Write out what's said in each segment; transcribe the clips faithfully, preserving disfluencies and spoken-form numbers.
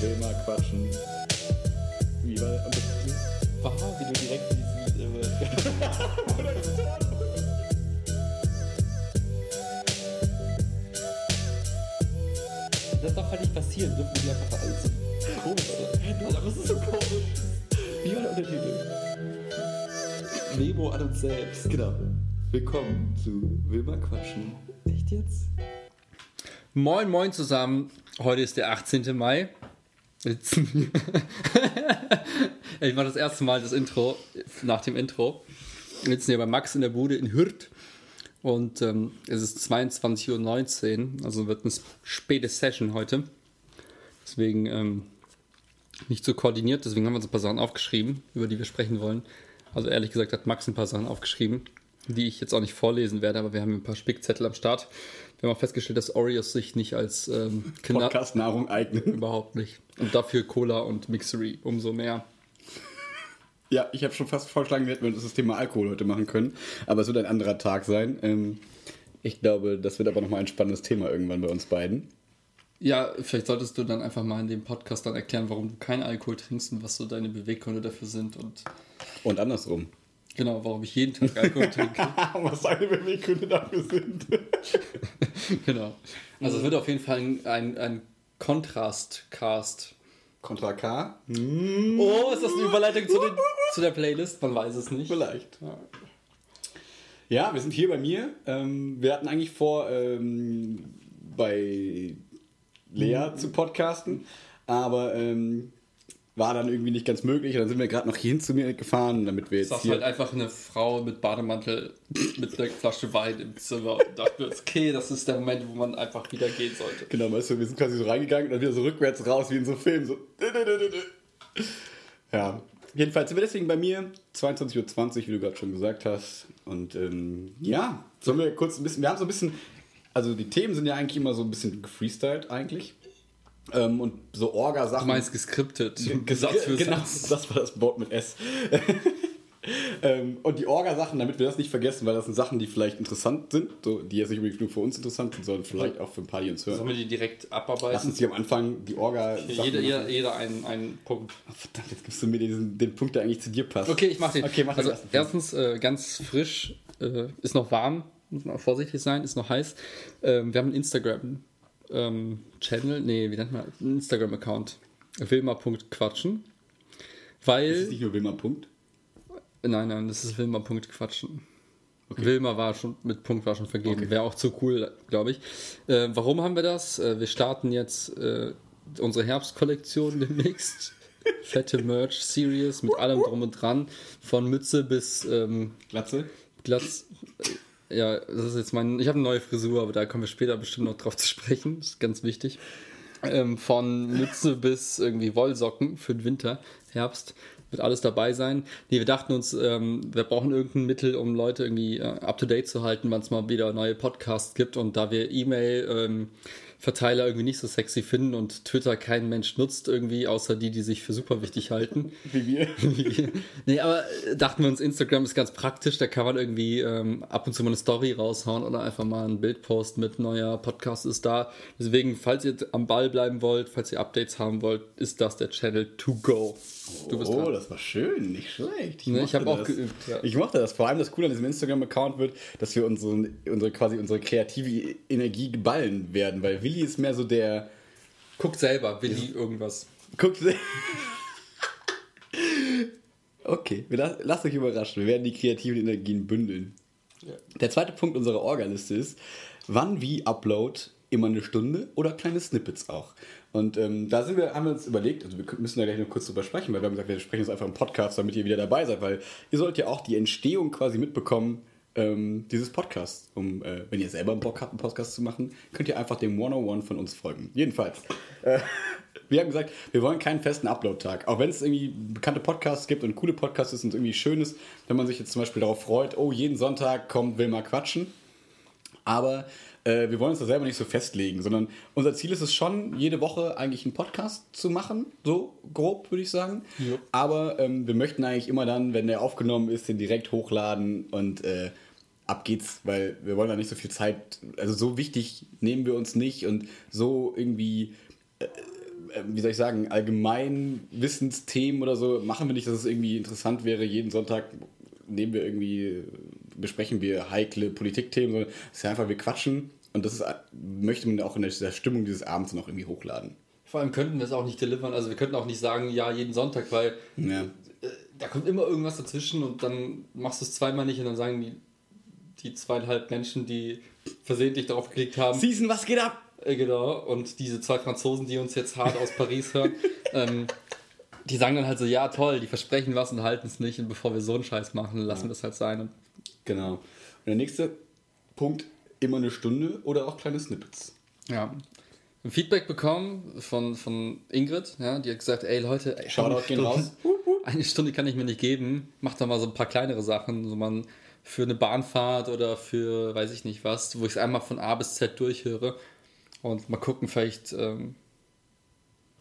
Wilma mal quatschen. Wie war das? Wow, wie du direkt dieses... Äh, das darf halt nicht passieren, dürfen wir die einfach veralzen. Komisch, aber es ist so komisch. Wie war der Untertitel? Memo an uns selbst. Genau. Willkommen zu Wilma quatschen. Echt jetzt? Moin, moin zusammen. Heute ist der achtzehnten Mai. Ich mache das erste Mal das Intro, nach dem Intro. Wir sitzen hier bei Max in der Bude in Hürth. Und ähm, es ist zweiundzwanzig Uhr neunzehn, also wird eine späte Session heute. Deswegen ähm, nicht so koordiniert, deswegen haben wir uns ein paar Sachen aufgeschrieben, über die wir sprechen wollen. Also ehrlich gesagt hat Max ein paar Sachen aufgeschrieben, die ich jetzt auch nicht vorlesen werde, aber wir haben ein paar Spickzettel am Start. Wir haben auch festgestellt, dass Oreos sich nicht als ähm, Kinder- Podcast-Nahrung eignen. Überhaupt nicht. Und dafür Cola und Mixery umso mehr. Ja, ich habe schon fast vorgeschlagen, wir hätten das Thema Alkohol heute machen können, aber es wird ein anderer Tag sein. Ich glaube, das wird aber nochmal ein spannendes Thema irgendwann bei uns beiden. Ja, vielleicht solltest du dann einfach mal in dem Podcast dann erklären, warum du keinen Alkohol trinkst und was so deine Beweggründe dafür sind. Und, und andersrum. Genau, warum ich jeden Tag Alkohol trinke. Was deine Beweggründe dafür sind. Genau. Also es wird auf jeden Fall ein, ein, ein Kontrast-Cast. Kontra K. Mm. Oh, ist das eine Überleitung zu, den, zu der Playlist? Man weiß es nicht. Vielleicht. Ja, wir sind hier bei mir. Ähm, wir hatten eigentlich vor, ähm, bei Lea zu podcasten, aber ähm, war dann irgendwie nicht ganz möglich. Und dann sind wir gerade noch hierhin zu mir gefahren, damit wir jetzt hier... Das war halt einfach eine Frau mit Bademantel mit einer Flasche Wein im Zimmer und dachte, okay, das ist der Moment, wo man einfach wieder gehen sollte. Genau, weißt du, wir sind quasi so reingegangen und dann wieder so rückwärts raus, wie in so einem Film. So. Ja, jedenfalls sind wir deswegen bei mir, zweiundzwanzig Uhr zwanzig, wie du gerade schon gesagt hast. Und ähm, ja, sollen wir kurz ein bisschen... Wir haben so ein bisschen... Also die Themen sind ja eigentlich immer so ein bisschen gefreestylt eigentlich. Ähm, und so Orga-Sachen. Du meinst geskriptet. Gesatz für genau, Satz. Das war das Wort mit S. ähm, und die Orga-Sachen, damit wir das nicht vergessen, weil das sind Sachen, die vielleicht interessant sind, so, die jetzt nicht unbedingt nur für uns interessant sind, sondern vielleicht auch für ein paar, die uns hören. Sollen wir die direkt abarbeiten? Lass uns die am Anfang, die Orga-Sachen. Jeder, jeder, jeder einen, einen Punkt. Oh, verdammt, jetzt gibst du mir diesen, den Punkt, der eigentlich zu dir passt. Okay, ich mach den. Okay, mach also, den erstens, äh, ganz frisch, äh, ist noch warm, muss man auch vorsichtig sein, ist noch heiß. Ähm, wir haben einen Instagram Ähm, Channel, nee, wie nennt man das? Instagram-Account. Wilma.quatschen. Weil. Ist es nicht nur Wilma. Punkt? Nein, nein, das ist Wilma.quatschen. Okay. Wilma war schon, mit Punkt war schon vergeben. Okay. Wäre auch zu cool, glaube ich. Äh, warum haben wir das? Äh, wir starten jetzt äh, unsere Herbstkollektion demnächst. Fette Merch-Series mit allem drum und dran. Von Mütze bis. Ähm, Glatze? Glatze. Ja, das ist jetzt mein. Ich habe eine neue Frisur, aber da kommen wir später bestimmt noch drauf zu sprechen. Das ist ganz wichtig. Ähm, von Mütze bis irgendwie Wollsocken für den Winter, Herbst, wird alles dabei sein. Nee, wir dachten uns, ähm, wir brauchen irgendein Mittel, um Leute irgendwie äh, up to date zu halten, wann es mal wieder neue Podcasts gibt. Und da wir E-Mail-Verteiler ähm, irgendwie nicht so sexy finden und Twitter kein Mensch nutzt, irgendwie, außer die, die sich für super wichtig halten. Wie wir. Nee, aber dachten wir uns, Instagram ist ganz praktisch, da kann man irgendwie ähm, ab und zu mal eine Story raushauen oder einfach mal ein Bild posten mit neuer Podcast ist da. Deswegen, falls ihr am Ball bleiben wollt, falls ihr Updates haben wollt, ist das der Channel to go. Du bist dran. Oh, das war schön, nicht schlecht. Ich, ne, ich habe auch geübt. Ja. Ich mochte das. Vor allem das Coole an diesem Instagram-Account wird, dass wir unsere, unsere quasi unsere kreative Energie geballen werden, weil Willi ist mehr so der... Guckt selber, Willi, ja. Irgendwas. Guckt selber. Okay, lasst lass euch überraschen. Wir werden die kreativen Energien bündeln. Ja. Der zweite Punkt unserer Orga-Liste ist, wann wie Upload immer eine Stunde oder kleine Snippets auch. Und ähm, da sind wir, haben wir uns überlegt, also wir müssen da gleich noch kurz drüber sprechen, weil wir haben gesagt, wir sprechen jetzt einfach im Podcast, damit ihr wieder dabei seid, weil ihr sollt ja auch die Entstehung quasi mitbekommen, ähm, dieses Podcasts. Um, äh, wenn ihr selber einen Bock habt, einen Podcast zu machen, könnt ihr einfach dem hundertundeins von uns folgen. Jedenfalls. Äh, wir haben gesagt, wir wollen keinen festen Upload-Tag. Auch wenn es irgendwie bekannte Podcasts gibt und coole Podcasts ist und irgendwie schön ist, wenn man sich jetzt zum Beispiel darauf freut, oh, jeden Sonntag kommt Wilma quatschen. Aber äh, wir wollen uns da selber nicht so festlegen, sondern unser Ziel ist es schon, jede Woche eigentlich einen Podcast zu machen, so grob würde ich sagen. Ja. Aber ähm, wir möchten eigentlich immer dann, wenn der aufgenommen ist, den direkt hochladen und äh, ab geht's, weil wir wollen da nicht so viel Zeit, also so wichtig nehmen wir uns nicht und so irgendwie äh, wie soll ich sagen, Allgemeinwissensthemen oder so machen wir nicht, dass es irgendwie interessant wäre. Jeden Sonntag nehmen wir irgendwie, besprechen wir heikle Politikthemen, sondern es ist ja einfach, wir quatschen und das ist, möchte man auch in der Stimmung dieses Abends noch irgendwie hochladen. Vor allem könnten wir es auch nicht delivern, also wir könnten auch nicht sagen, ja, jeden Sonntag, weil ja. da kommt immer irgendwas dazwischen und dann machst du es zweimal nicht und dann sagen die, die zweieinhalb Menschen, die versehentlich drauf geklickt haben. Season, was geht ab? Genau, und diese zwei Franzosen, die uns jetzt hart aus Paris hören, ähm, die sagen dann halt so, ja toll, die versprechen was und halten es nicht und bevor wir so einen Scheiß machen, lassen wir ja. das halt sein. Und genau. Und der nächste Punkt, immer eine Stunde oder auch kleine Snippets. Ja. Feedback bekommen von, von Ingrid, ja, die hat gesagt, ey Leute, ey, Shoutout gehen raus. Eine Stunde kann ich mir nicht geben, macht da mal so ein paar kleinere Sachen, so man für eine Bahnfahrt oder für weiß ich nicht was, wo ich es einmal von A bis Z durchhöre und mal gucken, vielleicht ähm,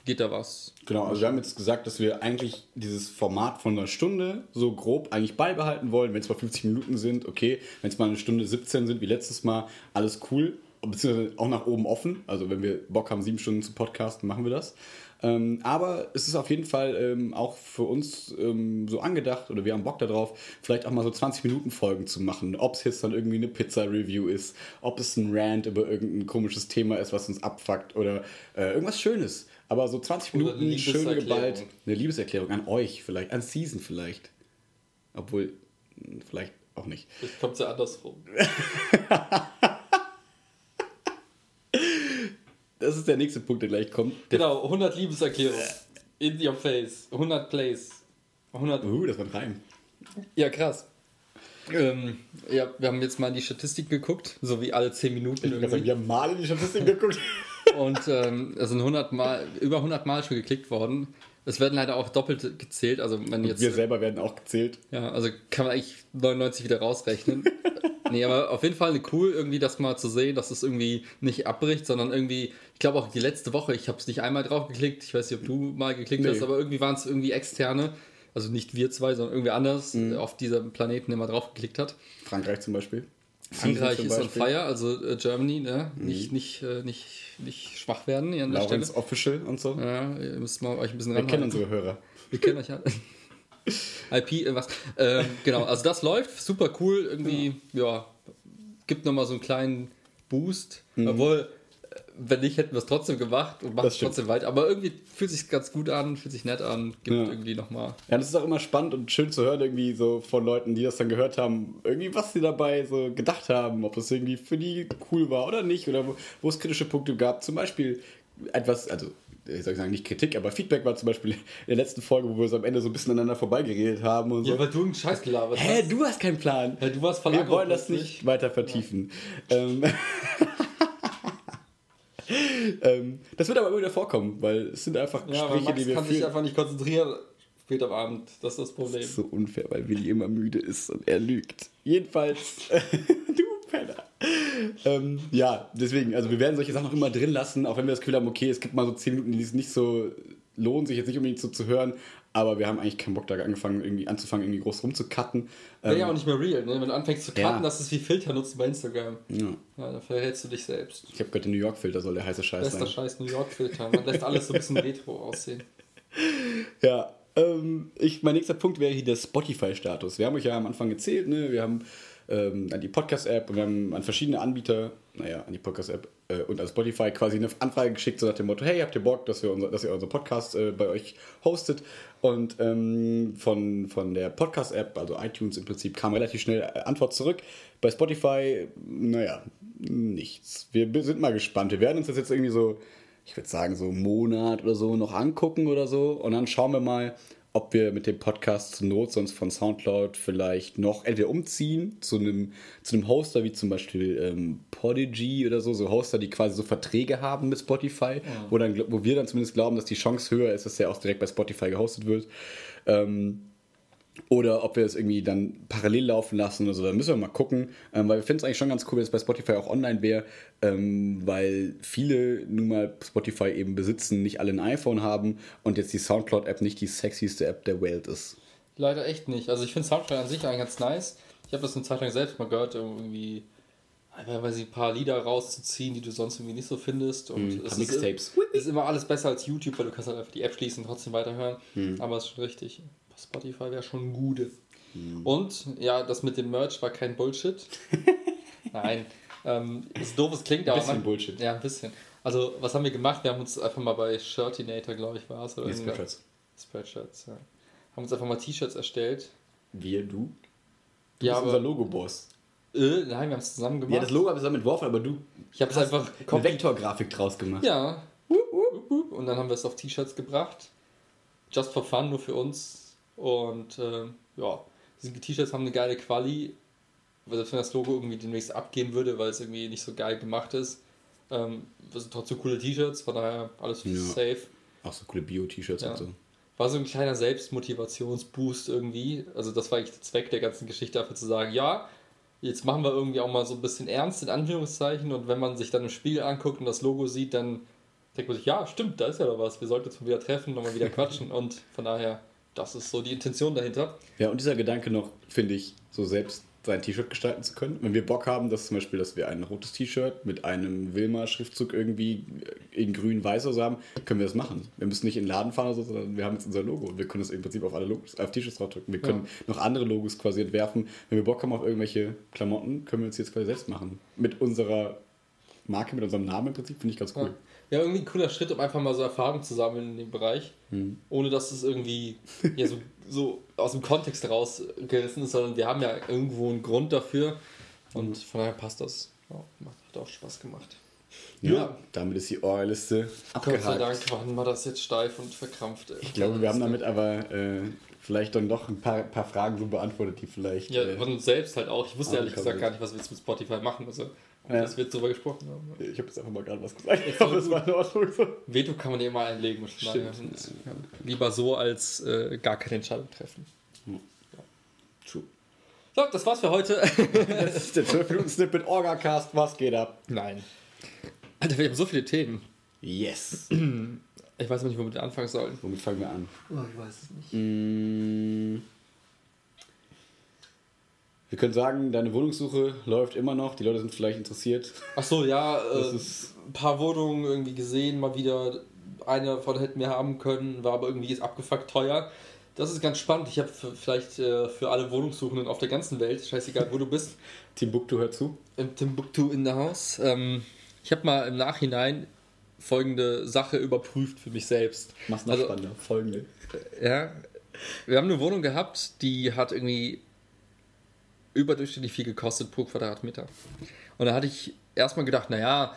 geht da was. Genau, also wir haben jetzt gesagt, dass wir eigentlich dieses Format von einer Stunde so grob eigentlich beibehalten wollen, wenn es mal fünfzig Minuten sind, okay, wenn es mal eine Stunde siebzehn sind wie letztes Mal, alles cool. Beziehungsweise auch nach oben offen. Also wenn wir Bock haben, sieben Stunden zu podcasten, machen wir das. Ähm, aber es ist auf jeden Fall ähm, auch für uns ähm, so angedacht, oder wir haben Bock darauf, vielleicht auch mal so zwanzig Minuten Folgen zu machen. Ob es jetzt dann irgendwie eine Pizza-Review ist, ob es ein Rant über irgendein komisches Thema ist, was uns abfuckt oder äh, irgendwas Schönes. Aber so zwanzig Minuten schön geballt. Eine Liebeserklärung an euch vielleicht, an Season vielleicht. Obwohl, vielleicht auch nicht. Das kommt ja andersrum. Das ist der nächste Punkt, der gleich kommt. Der genau, hundert Liebeserklärungen. In your face. hundert Plays. hundert Uh, das war ein Reim. Ja, krass. Ähm, ja, wir haben jetzt mal in die Statistik geguckt, so wie alle zehn Minuten. Ich sagen, wir haben mal in die Statistik geguckt. Und ähm, es sind hundert Mal, über hundert Mal schon geklickt worden. Es werden leider auch doppelt gezählt. Also wenn jetzt, wir selber werden auch gezählt. Ja, also kann man eigentlich neunundneunzig wieder rausrechnen. Nee, aber auf jeden Fall cool, irgendwie das mal zu sehen, dass es irgendwie nicht abbricht, sondern irgendwie, ich glaube auch die letzte Woche, ich habe es nicht einmal drauf geklickt, ich weiß nicht, ob du mal geklickt nee. hast, aber irgendwie waren es irgendwie externe, also nicht wir zwei, sondern irgendwie anders, mhm. auf diesem Planeten immer drauf geklickt hat. Frankreich zum Beispiel. Frankreich zum Beispiel. Ist on fire, also äh, Germany, ne? mhm. nicht, nicht, äh, nicht, nicht schwach werden hier an der Stelle. Lawrence Official und so. Ja, ihr müsst mal euch ein bisschen ranhalten. Wir kennen unsere Hörer. Wir kennen euch ja. I P, irgendwas. Ähm, genau, also das läuft, super cool, irgendwie, ja, ja gibt nochmal so einen kleinen Boost, mhm. obwohl, wenn nicht, hätten wir es trotzdem gemacht und machen es trotzdem weiter, aber irgendwie fühlt sich ganz gut an, fühlt sich nett an, gibt ja. irgendwie nochmal. Ja, das ist auch immer spannend und schön zu hören, irgendwie so von Leuten, die das dann gehört haben, irgendwie was sie dabei so gedacht haben, ob das irgendwie für die cool war oder nicht, oder wo, wo es kritische Punkte gab, zum Beispiel etwas, also ich soll sagen, nicht Kritik, aber Feedback war zum Beispiel in der letzten Folge, wo wir so am Ende so ein bisschen aneinander vorbeigeredet haben und so. Ja, weil du einen Scheiß gelabert hast. Hä, du hast keinen Plan. Ja, du warst wir wollen das nicht weiter vertiefen. Ja. Ähm, ähm, das wird aber immer wieder vorkommen, weil es sind einfach Gespräche, ja, weil Max die wir kann sich einfach nicht konzentrieren spät am Abend. Das ist das Problem. Das ist so unfair, weil Willi immer müde ist und er lügt. Jedenfalls, du Penner. Ähm, ja, deswegen, also wir werden solche Sachen auch immer drin lassen, auch wenn wir das Gefühl haben, okay, es gibt mal so zehn Minuten, die es nicht so lohnen, sich jetzt nicht unbedingt so zu hören, aber wir haben eigentlich keinen Bock da angefangen, irgendwie anzufangen, irgendwie groß rumzucutten. Wäre ähm, ja auch nicht mehr real, ne? Wenn du anfängst zu cutten, ja. das ist wie Filter nutzen bei Instagram. Ja. ja, da verhältst du dich selbst. Ich habe gehört, der New York-Filter soll der heiße Scheiß Bester sein. Bester Scheiß New York-Filter, man lässt alles so ein bisschen retro aussehen. Ja, ähm, ich, mein nächster Punkt wäre hier der Spotify-Status. Wir haben euch ja am Anfang gezählt, ne? Wir haben an die Podcast-App und wir haben an verschiedene Anbieter, naja, an die Podcast-App äh, und an Spotify quasi eine Anfrage geschickt, so nach dem Motto, hey, habt ihr Bock, dass, wir unser, dass ihr unseren Podcast äh, bei euch hostet? Und ähm, von, von der Podcast-App, also iTunes im Prinzip, kam relativ schnell Antwort zurück. Bei Spotify, naja, nichts. Wir sind mal gespannt. Wir werden uns das jetzt irgendwie so, ich würde sagen, so einen Monat oder so noch angucken oder so und dann schauen wir mal, ob wir mit dem Podcast zur Not sonst von Soundcloud vielleicht noch entweder umziehen zu einem, zu einem Hoster wie zum Beispiel ähm, Podigee oder so, so Hoster, die quasi so Verträge haben mit Spotify, ja. wo, dann, wo wir dann zumindest glauben, dass die Chance höher ist, dass der auch direkt bei Spotify gehostet wird. Ähm, oder ob wir es irgendwie dann parallel laufen lassen oder so, da müssen wir mal gucken, ähm, weil wir finden es eigentlich schon ganz cool, wenn es bei Spotify auch online wäre, ähm, weil viele nun mal Spotify eben besitzen, nicht alle ein iPhone haben und jetzt die Soundcloud-App nicht die sexyste App der Welt ist. Leider echt nicht, also ich finde Soundcloud an sich eigentlich ganz nice, ich habe das eine Zeit lang selbst mal gehört, irgendwie Einfach, weil sie ein paar Lieder rauszuziehen, die du sonst irgendwie nicht so findest. Und mm, es Mixtapes. Ist, ist immer alles besser als YouTube, weil du kannst halt einfach die App schließen und trotzdem weiterhören. Mm. Aber es ist schon richtig. Spotify wäre schon gut. Mm. Und, ja, das mit dem Merch war kein Bullshit. Nein. Ähm, ist doof, es klingt aber... Ein bisschen man, Bullshit. Ja, ein bisschen. Also, was haben wir gemacht? Wir haben uns einfach mal bei Shirtinator, glaube ich, war es. Oder nee, Spreadshirts. Spreadshirts, ja. Haben uns einfach mal T-Shirts erstellt. Wir, du? Du ja, bist aber, unser Logo-Boss. Nein, wir haben es zusammen gemacht. Ja, das Logo habe ich zusammen entworfen, aber du ich habe es einfach eine Vektorgrafik draus gemacht. Ja. Und dann haben wir es auf T-Shirts gebracht. Just for fun, nur für uns. Und äh, ja, diese T-Shirts haben eine geile Quali. Weil selbst wenn das Logo irgendwie demnächst abgehen würde, weil es irgendwie nicht so geil gemacht ist. Ähm, das sind trotzdem coole T-Shirts, von daher alles ja. safe. Auch so coole Bio-T-Shirts ja. und so. War so ein kleiner Selbstmotivationsboost irgendwie. Also das war eigentlich der Zweck der ganzen Geschichte, dafür zu sagen, ja... Jetzt machen wir irgendwie auch mal so ein bisschen ernst, in Anführungszeichen. Und wenn man sich dann im Spiegel anguckt und das Logo sieht, dann denkt man sich, ja, stimmt, da ist ja doch was. Wir sollten uns mal wieder treffen, nochmal wieder quatschen. Und von daher, das ist so die Intention dahinter. Ja, und dieser Gedanke noch, finde ich, so selbst sein T-Shirt gestalten zu können. Wenn wir Bock haben, dass zum Beispiel, dass wir ein rotes T-Shirt mit einem Wilma-Schriftzug irgendwie in grün-weiß oder so haben, können wir das machen. Wir müssen nicht in den Laden fahren, oder so, sondern wir haben jetzt unser Logo und wir können das im Prinzip auf alle Logos, auf T-Shirts draufdrücken. Wir können ja. noch andere Logos quasi entwerfen. Wenn wir Bock haben auf irgendwelche Klamotten, können wir uns jetzt quasi selbst machen. Mit unserer Marke, mit unserem Namen im Prinzip, finde ich ganz cool. Ja. ja, irgendwie ein cooler Schritt, um einfach mal so Erfahrung zu sammeln in dem Bereich, hm. ohne dass es irgendwie ja, so... so aus dem Kontext rausgerissen ist, sondern wir haben ja irgendwo einen Grund dafür und mhm. von daher passt das. Oh, hat auch Spaß gemacht. Ja, ja. Damit ist die Ohrliste abgehakt. Gott sei Dank machen wir das jetzt steif und verkrampft. Ich glaube, wir haben damit aber äh, vielleicht dann doch ein paar, paar Fragen so beantwortet, die vielleicht... Ja, von uns selbst halt auch. Ich wusste ehrlich gesagt gar nicht, was wir jetzt mit Spotify machen müssen. Ja. Das wird drüber gesprochen haben. Ja. Ich habe jetzt einfach mal gerade was gesagt. Ich glaube, das war in Ordnung so. Veto kann man ja immer einlegen. Mit Stimmt. Ja. Lieber so, als äh, gar keine Entscheidung treffen. Hm. Ja. True. So, das war's für heute. Das ist der zwölf-Minuten-Snippet Orga-Cast. Was geht ab? Nein. Alter, wir haben so viele Themen. Yes. Ich weiß nicht, womit wir anfangen sollen. Womit fangen wir an? Oh, ich weiß es nicht. Mmh. Wir können sagen, deine Wohnungssuche läuft immer noch. Die Leute sind vielleicht interessiert. Ach so, ja. Äh, ein paar Wohnungen irgendwie gesehen, mal wieder. Eine davon hätten wir haben können, war aber irgendwie jetzt abgefuckt teuer. Das ist ganz spannend. Ich habe vielleicht äh, für alle Wohnungssuchenden auf der ganzen Welt, scheißegal wo du bist. Timbuktu hört zu. Im Timbuktu in der Haus. Ähm, ich habe mal im Nachhinein folgende Sache überprüft für mich selbst. Mach's noch also, spannender. Folgende. Ja. Wir haben eine Wohnung gehabt, die hat irgendwie... überdurchschnittlich viel gekostet pro Quadratmeter. Und da hatte ich erstmal gedacht, naja,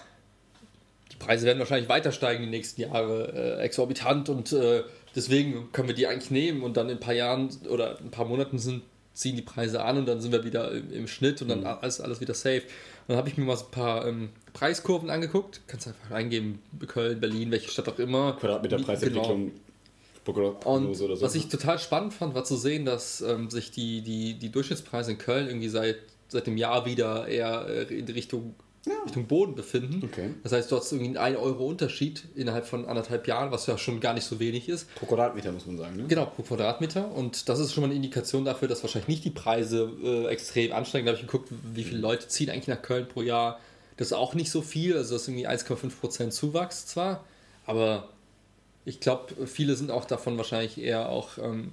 die Preise werden wahrscheinlich weiter steigen die nächsten Jahre, äh, exorbitant und äh, deswegen können wir die eigentlich nehmen und dann in ein paar Jahren oder ein paar Monaten sind, ziehen die Preise an und dann sind wir wieder im, im Schnitt und dann ist alles wieder safe. Und dann habe ich mir mal so ein paar ähm, Preiskurven angeguckt, kannst einfach eingeben, Köln, Berlin, welche Stadt auch immer. Quadratmeterpreisentwicklung. Genau. Und so. Was ich total spannend fand, war zu sehen, dass ähm, sich die, die, die Durchschnittspreise in Köln irgendwie seit, seit dem Jahr wieder eher äh, in Richtung, ja. Richtung Boden befinden. Okay. Das heißt, du hast irgendwie einen ein Euro Unterschied innerhalb von anderthalb Jahren, was ja schon gar nicht so wenig ist. Pro Quadratmeter muss man sagen, ne? Genau, pro Quadratmeter. Und das ist schon mal eine Indikation dafür, dass wahrscheinlich nicht die Preise äh, extrem ansteigen. Da habe ich geguckt, wie viele Leute ziehen eigentlich nach Köln pro Jahr. Das ist auch nicht so viel, also das ist irgendwie eins Komma fünf Prozent Zuwachs zwar, aber... Ich glaube, viele sind auch davon wahrscheinlich eher auch, ähm,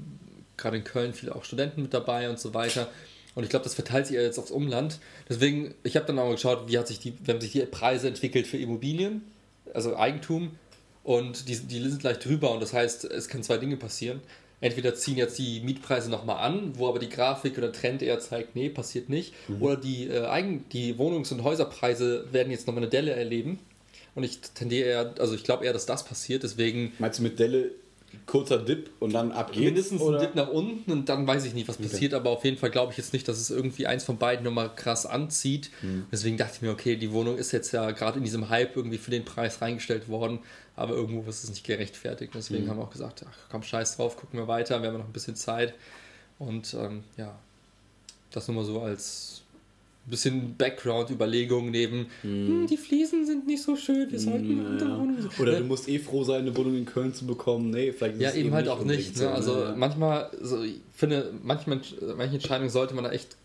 gerade in Köln, viele auch Studenten mit dabei und so weiter. Und ich glaube, das verteilt sich ja jetzt aufs Umland. Deswegen, ich habe dann auch mal geschaut, wie, hat sich die, wie haben sich die Preise entwickelt für Immobilien, also Eigentum. Und die, die sind gleich drüber. Und das heißt, es können zwei Dinge passieren. Entweder ziehen jetzt die Mietpreise nochmal an, wo aber die Grafik oder Trend eher zeigt, nee, passiert nicht. Mhm. Oder die, äh, Eigen-, die Wohnungs- und Häuserpreise werden jetzt nochmal eine Delle erleben. Und ich tendiere eher, also ich glaube eher, dass das passiert, deswegen... Meinst du mit Delle kurzer Dip und dann ab geht's? Mindestens oder? Ein Dip nach unten und dann weiß ich nicht, was passiert, okay. Aber auf jeden Fall glaube ich jetzt nicht, dass es irgendwie eins von beiden nochmal krass anzieht. Hm. Deswegen dachte ich mir, okay, die Wohnung ist jetzt ja gerade in diesem Hype irgendwie für den Preis reingestellt worden, aber irgendwo ist es nicht gerechtfertigt. Deswegen hm. haben wir auch gesagt, ach komm, scheiß drauf, gucken wir weiter, wir haben noch ein bisschen Zeit. Und ähm, ja, das nur mal so als... bisschen Background-Überlegungen neben, mm. die Fliesen sind nicht so schön, wir sollten naja. in der Wohnung... Oder ne? Du musst eh froh sein, eine Wohnung in Köln zu bekommen. Nee, vielleicht ist ja, es eben halt nicht auch nicht. Ne? Also naja. manchmal, also ich finde, manche, manche Entscheidungen sollte man da echt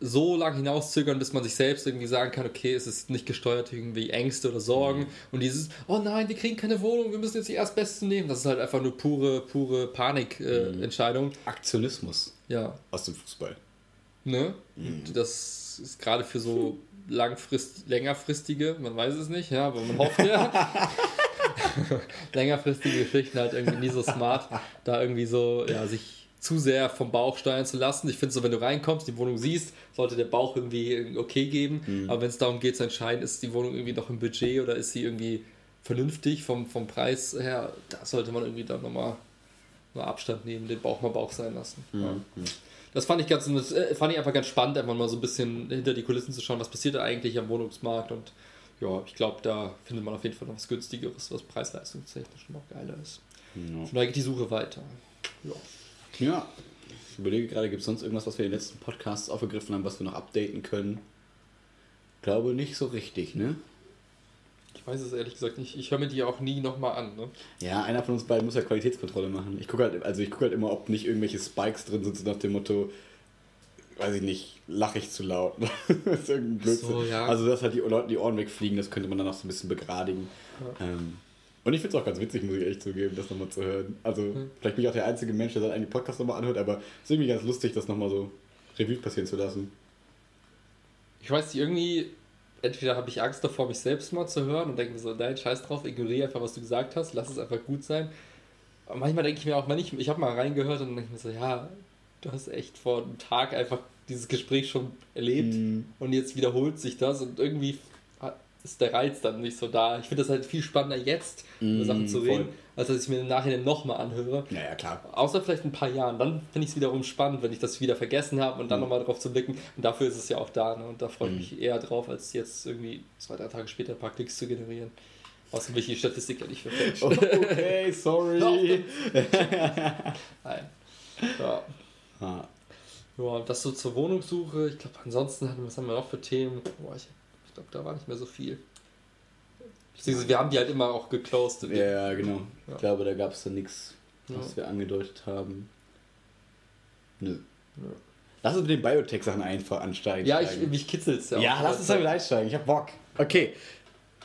so lange hinauszögern, bis man sich selbst irgendwie sagen kann, okay, es ist nicht gesteuert irgendwie Ängste oder Sorgen mhm. und dieses, oh nein, wir kriegen keine Wohnung, wir müssen jetzt die Erstbesten nehmen. Das ist halt einfach nur pure, pure Panikentscheidung. Äh, mhm. Aktionismus. Ja. Aus dem Fußball. Ne? Mhm. Das ist gerade für so langfrist, längerfristige, man weiß es nicht, ja, aber man hofft ja. Längerfristige Geschichten halt irgendwie nie so smart, da irgendwie so, ja, sich zu sehr vom Bauch steuern zu lassen. Ich finde so, wenn du reinkommst, die Wohnung siehst, sollte der Bauch irgendwie okay geben. Mhm. Aber wenn es darum geht zu entscheiden, ist die Wohnung irgendwie noch im Budget oder ist sie irgendwie vernünftig vom, vom Preis her, da sollte man irgendwie dann nochmal mal Abstand nehmen, den Bauch mal Bauch sein lassen. Mhm. Ja. Das fand ich ganz, das fand ich einfach ganz spannend, einfach mal so ein bisschen hinter die Kulissen zu schauen, was passiert da eigentlich am Wohnungsmarkt, und ja, ich glaube, da findet man auf jeden Fall noch was Günstigeres, was preis-leistungstechnisch noch geiler ist. Ja. Von daher geht die Suche weiter. Ja. Ja, ich überlege gerade, gibt es sonst irgendwas, was wir in den letzten Podcasts aufgegriffen haben, was wir noch updaten können? Glaube nicht so richtig, ne? Ich weiß es ehrlich gesagt nicht. Ich höre mir die auch nie nochmal an, ne? Ja, einer von uns beiden muss ja Qualitätskontrolle machen. Ich gucke halt, also ich gucke halt immer, ob nicht irgendwelche Spikes drin sind, so nach dem Motto, weiß ich nicht, lache ich zu laut. Das ist irgendein Blödsinn. So, ja. Also dass halt die Leute die Ohren wegfliegen, das könnte man dann auch so ein bisschen begradigen. Ja. Ähm, Und ich finde es auch ganz witzig, muss ich echt zugeben, das nochmal zu hören. Also, mhm. vielleicht bin ich auch der einzige Mensch, der seinen eigenen Podcast nochmal anhört, aber es ist irgendwie ganz lustig, das nochmal so Revue passieren zu lassen. Ich weiß nicht, irgendwie, entweder habe ich Angst davor, mich selbst mal zu hören und denke mir so, nein, scheiß drauf, ignoriere einfach, was du gesagt hast, lass es einfach gut sein. Aber manchmal denke ich mir auch, wenn ich, ich habe mal reingehört und dann denke ich mir so, ja, du hast echt vor einem Tag einfach dieses Gespräch schon erlebt mhm. und jetzt wiederholt sich das und irgendwie ist der Reiz dann nicht so da. Ich finde das halt viel spannender jetzt, mm, über Sachen zu reden, voll. Als dass ich mir im Nachhinein nochmal anhöre. Naja, klar. Außer vielleicht in ein paar Jahren. Dann finde ich es wiederum spannend, wenn ich das wieder vergessen habe und dann mm. nochmal drauf zu blicken. Und dafür ist es ja auch da. Ne? Und da freue ich mm. mich eher drauf, als jetzt irgendwie zwei, drei Tage später ein paar Klicks zu generieren. Außer mich die Statistik ja nicht verfälscht. Okay, sorry. Nein. Ja. Ah. Ja, das so zur Wohnungssuche. Ich glaube, ansonsten hatten wir, was haben wir noch für Themen? Boah, ich Ich glaube, da war nicht mehr so viel. Wir haben die halt immer auch geclosed. Ja, genau. Ja. Ich glaube, da gab es dann nichts, was ja. wir angedeutet haben. Nö. Nö. Lass uns mit den Biotech-Sachen einfach ansteigen. Ja, ich, mich kitzelt's ja auch. Ja, lass uns damit einsteigen. Ich hab Bock. Okay,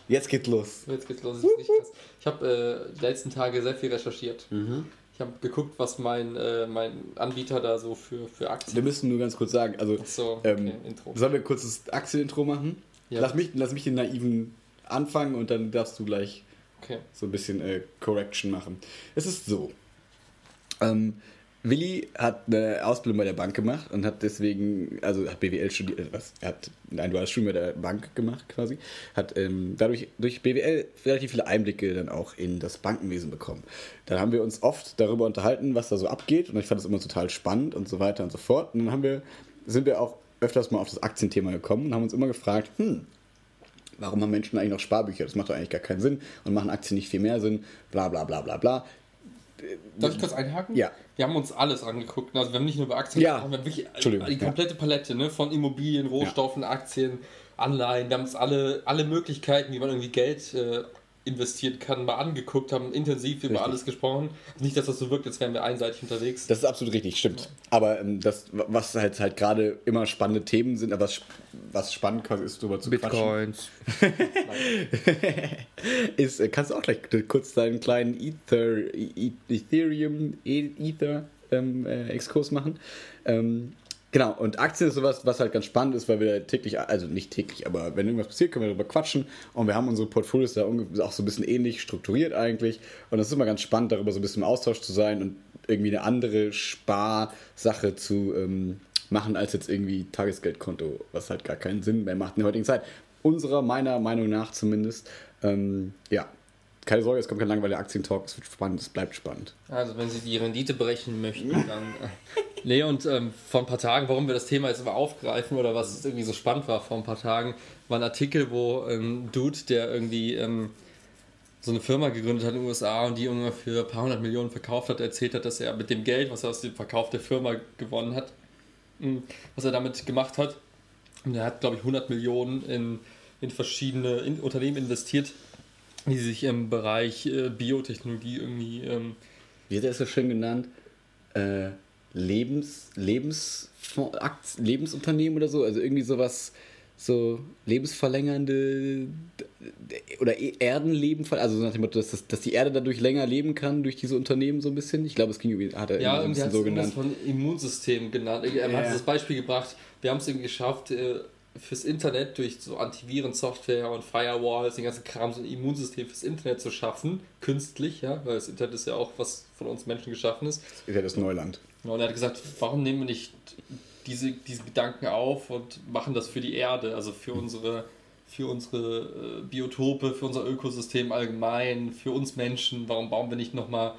jetzt geht's los. Jetzt geht's los. Ist nicht krass. Ich habe äh, die letzten Tage sehr viel recherchiert. Mhm. Ich habe geguckt, was mein, äh, mein Anbieter da so für, für Aktien... Wir müssen nur ganz kurz sagen, also... Ach so, okay, ähm, Intro. Sollen wir ein kurzes Aktienintro machen? Ja. Lass mich, lass mich den naiven anfangen und dann darfst du gleich okay. so ein bisschen äh, Correction machen. Es ist so, ähm, Willi hat eine Ausbildung bei der Bank gemacht und hat deswegen, also hat B W L studiert, äh, was, er hat ein duales Studium bei der Bank gemacht quasi, hat ähm, dadurch durch B W L relativ viele Einblicke dann auch in das Bankenwesen bekommen. Dann haben wir uns oft darüber unterhalten, was da so abgeht, und ich fand das immer total spannend und so weiter und so fort. Und dann haben wir, sind wir auch öfters mal auf das Aktienthema gekommen und haben uns immer gefragt, hm, warum haben Menschen eigentlich noch Sparbücher? Das macht doch eigentlich gar keinen Sinn und machen Aktien nicht viel mehr Sinn, bla bla bla bla bla. Darf ich kurz einhaken? Ja. Wir haben uns alles angeguckt. Also wir haben nicht nur über Aktien ja. gesprochen, wir haben wirklich die komplette ja. Palette, ne, von Immobilien, Rohstoffen, ja. Aktien, Anleihen. Wir haben uns alle, alle Möglichkeiten, wie man irgendwie Geld äh, investieren kann, mal angeguckt, haben intensiv richtig. Über alles gesprochen. Nicht, dass das so wirkt, als wären wir einseitig unterwegs. Das ist absolut richtig, stimmt. Ja. Aber ähm, das, was halt, halt gerade immer spannende Themen sind, aber was, was spannend quasi ist, darüber zu Bitcoins. Quatschen. Bitcoins. ist, äh, kannst du auch gleich kurz deinen kleinen Ether, e- Ethereum, e- Ether ähm, äh, Exkurs machen. Ähm, Genau, und Aktien ist sowas, was halt ganz spannend ist, weil wir täglich, also nicht täglich, aber wenn irgendwas passiert, können wir darüber quatschen, und wir haben unsere Portfolios da auch so ein bisschen ähnlich strukturiert eigentlich, und das ist immer ganz spannend, darüber so ein bisschen im Austausch zu sein und irgendwie eine andere Sparsache zu ähm, machen, als jetzt irgendwie Tagesgeldkonto, was halt gar keinen Sinn mehr macht in der heutigen Zeit. Unserer, meiner Meinung nach zumindest, ähm, ja. Keine Sorge, es kommt kein langweiliger Aktientalk, es wird spannend, es bleibt spannend. Also wenn Sie die Rendite berechnen möchten, dann... nee, und ähm, vor ein paar Tagen, warum wir das Thema jetzt immer aufgreifen oder was irgendwie so spannend war vor ein paar Tagen, war ein Artikel, wo ein ähm, Dude, der irgendwie ähm, so eine Firma gegründet hat in den U S A und die irgendwann für ein paar hundert Millionen verkauft hat, erzählt hat, dass er mit dem Geld, was er aus dem Verkauf der Firma gewonnen hat, mh, was er damit gemacht hat, und er hat, glaube ich, hundert Millionen in, in verschiedene in- Unternehmen investiert, die sich im Bereich äh, Biotechnologie irgendwie... Ähm, Wie hat er es so schön genannt? Äh, Lebens, Lebens, Lebensunternehmen oder so, also irgendwie sowas, so lebensverlängernde oder Erdenleben, also nach dem Motto, dass, dass die Erde dadurch länger leben kann, durch diese Unternehmen so ein bisschen. Ich glaube, es ging irgendwie, hat er ja, irgendwie so genannt. Ja, irgendwie hat es von Immunsystem genannt. Er yeah. hat das Beispiel gebracht, wir haben es eben geschafft, fürs Internet durch so Antivirensoftware und Firewalls, den ganzen Kram, so ein Immunsystem fürs Internet zu schaffen, künstlich, ja, weil das Internet ist ja auch was von uns Menschen geschaffen ist. Das Internet ist Neuland. Und er hat gesagt, warum nehmen wir nicht Diese, diesen Gedanken auf und machen das für die Erde, also für unsere, für unsere Biotope, für unser Ökosystem allgemein, für uns Menschen. Warum bauen wir nicht nochmal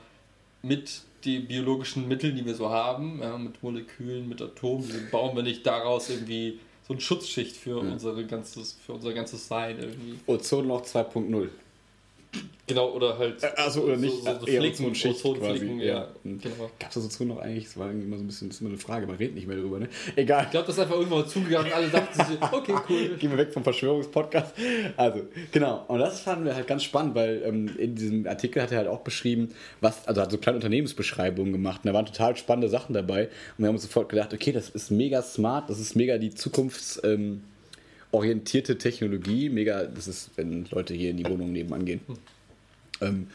mit den biologischen Mitteln, die wir so haben, ja, mit Molekülen, mit Atomen, bauen wir nicht daraus irgendwie so eine Schutzschicht für, ja. unsere ganzes, für unser ganzes Sein irgendwie. Ozonloch zwei Punkt null. Genau, oder halt. Also, oder so, nicht. So, so eher Ozonschicht quasi. Ja. Ja. Genau. Gab es das dazu noch eigentlich? Das war irgendwie immer so ein bisschen, das ist immer eine Frage, man redet nicht mehr darüber, ne? Egal. Ich glaube, das ist einfach irgendwann zugegangen und alle dachten sich, okay, cool. Gehen wir weg vom Verschwörungspodcast. Also, genau. Und das fanden wir halt ganz spannend, weil ähm, in diesem Artikel hat er halt auch beschrieben, was, also hat so kleine Unternehmensbeschreibungen gemacht. Und da waren total spannende Sachen dabei. Und wir haben uns sofort gedacht, okay, das ist mega smart, das ist mega die Zukunfts... Ähm, orientierte Technologie, mega, das ist, wenn Leute hier in die Wohnung nebenan gehen, ähm,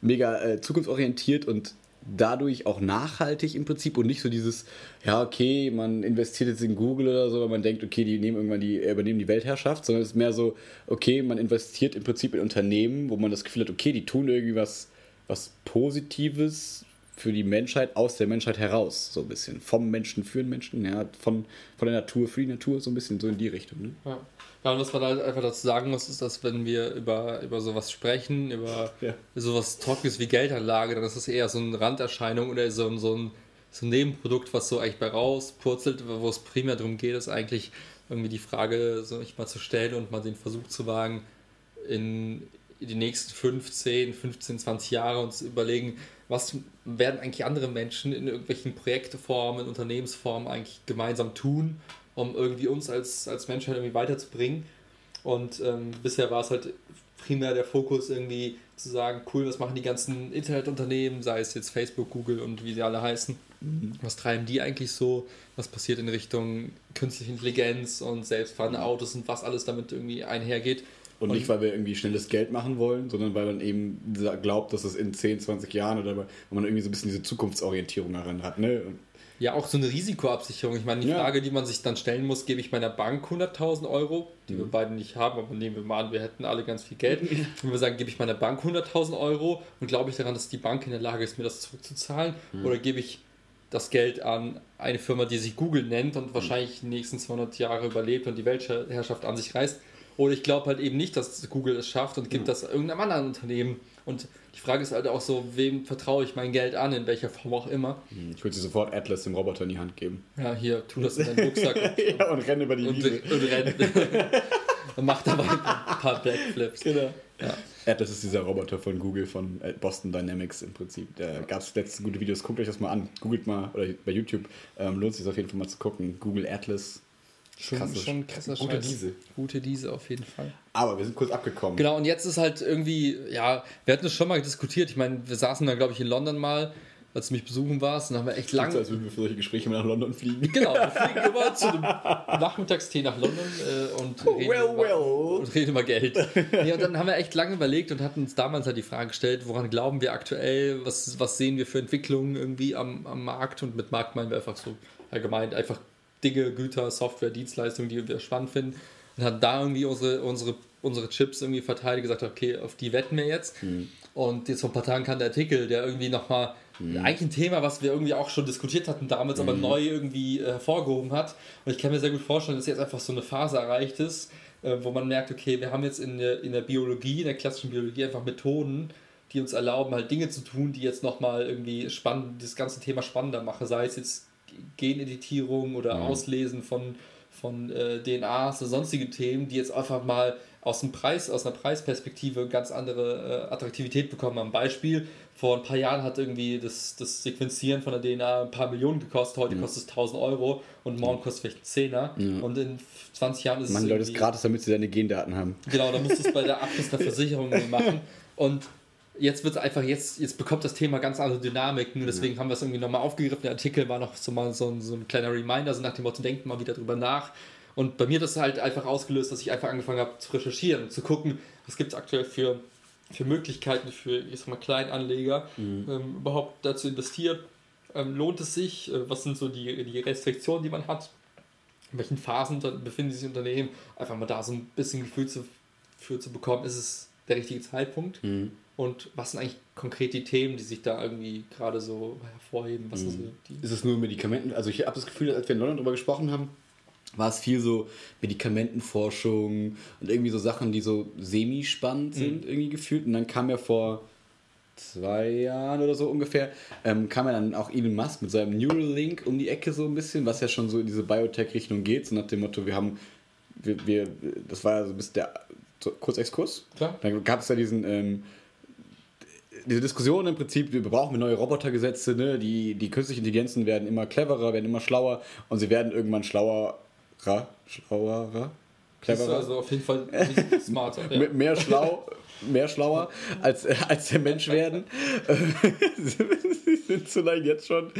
mega äh, zukunftsorientiert und dadurch auch nachhaltig im Prinzip und nicht so dieses, ja okay, man investiert jetzt in Google oder so, weil man denkt, okay, die nehmen irgendwann die, übernehmen die Weltherrschaft, sondern es ist mehr so, okay, man investiert im Prinzip in Unternehmen, wo man das Gefühl hat, okay, die tun irgendwie was, was Positives für die Menschheit, aus der Menschheit heraus, so ein bisschen. Vom Menschen für den Menschen, ja, von, von der Natur für die Natur, so ein bisschen so in die Richtung. Ne? Ja. Ja, und was man halt einfach dazu sagen muss, ist, dass wenn wir über, über sowas sprechen, über ja. sowas Trockenes wie Geldanlage, dann ist das eher so eine Randerscheinung oder so ein, so ein, so ein Nebenprodukt, was so eigentlich bei rauspurzelt, wo es primär darum geht, ist eigentlich irgendwie die Frage, so ich mal zu stellen und mal den Versuch zu wagen, in die nächsten fünf, zehn, fünfzehn, zwanzig Jahre uns zu überlegen, was werden eigentlich andere Menschen in irgendwelchen Projektformen, Unternehmensformen eigentlich gemeinsam tun, um irgendwie uns als, als Menschheit irgendwie weiterzubringen. Und ähm, bisher war es halt primär der Fokus irgendwie zu sagen, cool, was machen die ganzen Internetunternehmen, sei es jetzt Facebook, Google und wie sie alle heißen, mhm. was treiben die eigentlich so, was passiert in Richtung künstliche Intelligenz und selbstfahrende Autos und was alles damit irgendwie einhergeht. Und nicht, weil wir irgendwie schnelles Geld machen wollen, sondern weil man eben glaubt, dass es in zehn, zwanzig Jahren oder weil man irgendwie so ein bisschen diese Zukunftsorientierung daran hat. Ne? Ja, auch so eine Risikoabsicherung. Ich meine, die ja. Frage, die man sich dann stellen muss, gebe ich meiner Bank hunderttausend Euro, die mhm. wir beide nicht haben, aber nehmen wir mal an, wir hätten alle ganz viel Geld. Mhm. Wenn wir sagen, gebe ich meiner Bank hunderttausend Euro und glaube ich daran, dass die Bank in der Lage ist, mir das zurückzuzahlen? Mhm. Oder gebe ich das Geld an eine Firma, die sich Google nennt und wahrscheinlich die nächsten zweihundert Jahre überlebt und die Weltherrschaft an sich reißt? Oder ich glaube halt eben nicht, dass Google es schafft und gibt ja. das irgendeinem anderen Unternehmen. Und die Frage ist halt auch so, wem vertraue ich mein Geld an, in welcher Form auch immer. Ich würde dir sofort Atlas dem Roboter in die Hand geben. Ja, hier, tu das in deinen Rucksack. Und, ja, und renne über die und, Wiese. Und, und renn. Und mach dabei ein paar Backflips. Genau. Ja. Atlas ist dieser Roboter von Google, von Boston Dynamics im Prinzip. Da gab es letzte gute Videos. Guckt euch das mal an. Googelt mal, oder bei YouTube ähm, lohnt es sich auf jeden Fall mal zu gucken. Google Atlas. Schon, Krasse, schon krasser Scheiß. Gute Diese. Gute Diese auf jeden Fall. Aber wir sind kurz abgekommen. Genau, und jetzt ist halt irgendwie, ja, wir hatten es schon mal diskutiert. Ich meine, wir saßen da, glaube ich, in London mal, als du mich besuchen warst. Und haben wir echt lange... So, als würden wir für solche Gespräche mal nach London fliegen. Genau, wir fliegen immer zu einem Nachmittagstee nach London äh, und, reden well, über, well. und reden über Geld. Ja, und dann haben wir echt lange überlegt und hatten uns damals halt die Frage gestellt, woran glauben wir aktuell, was, was sehen wir für Entwicklungen irgendwie am, am Markt? Und mit Markt meinen wir einfach so allgemein einfach Dinge, Güter, Software, Dienstleistungen, die wir spannend finden, und hat da irgendwie unsere, unsere, unsere Chips irgendwie verteilt und gesagt, okay, auf die wetten wir jetzt. Mhm. Und jetzt vor ein paar Tagen kam der Artikel, der irgendwie nochmal, mhm. eigentlich ein Thema, was wir irgendwie auch schon diskutiert hatten damals, mhm. aber neu irgendwie hervorgehoben hat. Und ich kann mir sehr gut vorstellen, dass jetzt einfach so eine Phase erreicht ist, wo man merkt, okay, wir haben jetzt in der, in der Biologie, in der klassischen Biologie einfach Methoden, die uns erlauben, halt Dinge zu tun, die jetzt nochmal irgendwie spannend, das ganze Thema spannender machen, sei es jetzt Geneditierung oder mhm. Auslesen von, von äh, D N As oder sonstige Themen, die jetzt einfach mal aus dem Preis, aus einer Preisperspektive ganz andere äh, Attraktivität bekommen. Am Beispiel, vor ein paar Jahren hat irgendwie das, das Sequenzieren von der D N A ein paar Millionen gekostet, heute mhm. kostet es tausend Euro und morgen mhm. kostet es vielleicht Zehner mhm. und in zwanzig Jahren ist Man, es... Manche Leute ist gratis, damit sie deine Gendaten haben. Genau, da musst du es bei der Abschluss der Versicherung machen und Jetzt wird es einfach, jetzt, jetzt bekommt das Thema ganz andere Dynamik, nur deswegen mhm. haben wir es irgendwie nochmal aufgegriffen. Der Artikel war noch so, mal so, ein, so ein kleiner Reminder, so nach dem Motto, denkt mal wieder drüber nach. Und bei mir das halt einfach ausgelöst, dass ich einfach angefangen habe zu recherchieren, zu gucken, was gibt es aktuell für, für Möglichkeiten für, ich sag mal, Kleinanleger, mhm. ähm, überhaupt dazu investieren. Ähm, lohnt es sich? Äh, was sind so die, die Restriktionen, die man hat? In welchen Phasen befinden sich Unternehmen? Einfach mal da so ein bisschen Gefühl zu, für zu bekommen, ist es der richtige Zeitpunkt? Mhm. Und was sind eigentlich konkret die Themen, die sich da irgendwie gerade so hervorheben? Was mhm. ist, die? Ist es nur Medikamenten? Also ich habe das Gefühl, als wir in London drüber gesprochen haben, war es viel so Medikamentenforschung und irgendwie so Sachen, die so semi-spannend sind, mhm. irgendwie gefühlt. Und dann kam ja vor zwei Jahren oder so ungefähr, ähm, kam ja dann auch Elon Musk mit seinem Neuralink um die Ecke so ein bisschen, was ja schon so in diese Biotech-Richtung geht, so nach dem Motto, wir haben, wir, wir das war ja so ein bisschen der so, Kurzexkurs. Klar. Dann gab es ja diesen, ähm, diese Diskussion im Prinzip, wir brauchen neue Robotergesetze, ne? die, die künstlichen Intelligenzen werden immer cleverer, werden immer schlauer und sie werden irgendwann schlauer Ra, schlauerer, cleverer. Also auf jeden Fall smarter. Ja. Mehr schlau, mehr schlauer als, als der Mensch werden. Sie sind zu lang jetzt schon.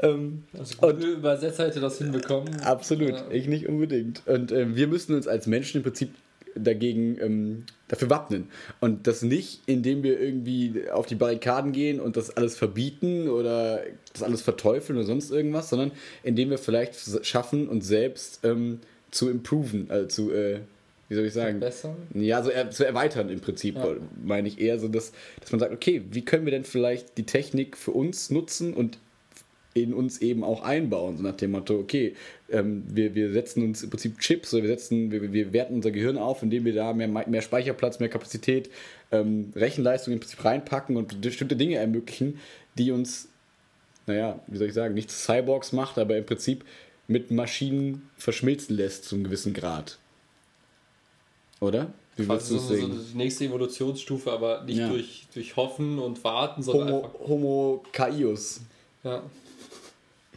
Also Google Übersetzer hätte das hinbekommen. Absolut, ja. Ich nicht unbedingt. Und äh, wir müssen uns als Menschen im Prinzip dagegen ähm, dafür wappnen. Und das nicht, indem wir irgendwie auf die Barrikaden gehen und das alles verbieten oder das alles verteufeln oder sonst irgendwas, sondern indem wir vielleicht schaffen, uns selbst ähm, zu improven, also zu, äh, wie soll ich sagen? Verbessern? Ja, so er- zu erweitern im Prinzip, ja. Meine ich eher so, dass, dass man sagt, okay, wie können wir denn vielleicht die Technik für uns nutzen und in uns eben auch einbauen, so nach dem Motto, okay, ähm, wir, wir setzen uns im Prinzip Chips, oder wir setzen, wir, wir werten unser Gehirn auf, indem wir da mehr, mehr Speicherplatz, mehr Kapazität, ähm, Rechenleistung im Prinzip reinpacken und bestimmte Dinge ermöglichen, die uns, naja, wie soll ich sagen, nicht zu Cyborgs macht, aber im Prinzip mit Maschinen verschmilzen lässt zu einem gewissen Grad. Oder? Wie das ist so die nächste Evolutionsstufe, aber nicht ja. durch, durch Hoffen und Warten, sondern Homo, einfach... Homo Caius. Ja.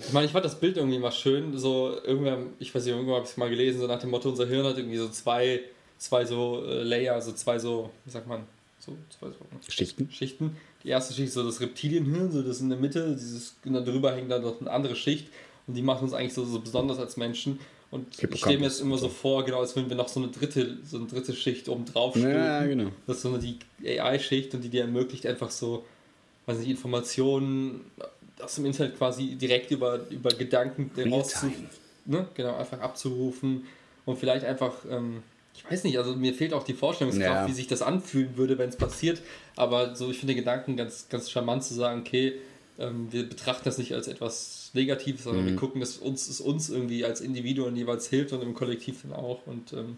Ich meine, ich fand das Bild irgendwie mal schön, so irgendwann, ich weiß nicht, irgendwann habe ich es mal gelesen, so nach dem Motto, unser Hirn hat irgendwie so zwei, zwei so äh, Layer, so zwei so, wie sagt man, so zwei so Schichten. Schichten. Die erste Schicht, so das Reptilienhirn, so das in der Mitte, dieses, und dann drüber hängt dann noch eine andere Schicht und die macht uns eigentlich so, so besonders als Menschen. Und ich stelle mir jetzt immer so vor, genau, als würden wir noch so eine dritte, so eine dritte Schicht oben drauf stülpen. Ja, genau. Das ist so eine, die A I-Schicht und die dir ermöglicht einfach so, weiß nicht, Informationen aus dem Internet quasi direkt über, über Gedanken rauszu, ne? Genau, einfach abzurufen und vielleicht einfach, ähm, ich weiß nicht, also mir fehlt auch die Vorstellungskraft, ja. wie sich das anfühlen würde, wenn es passiert, aber so, ich finde den Gedanken ganz, ganz charmant zu sagen, okay, ähm, wir betrachten das nicht als etwas Negatives, sondern mhm. wir gucken, dass uns, es uns irgendwie als Individuen jeweils hilft und im Kollektiv dann auch und ähm,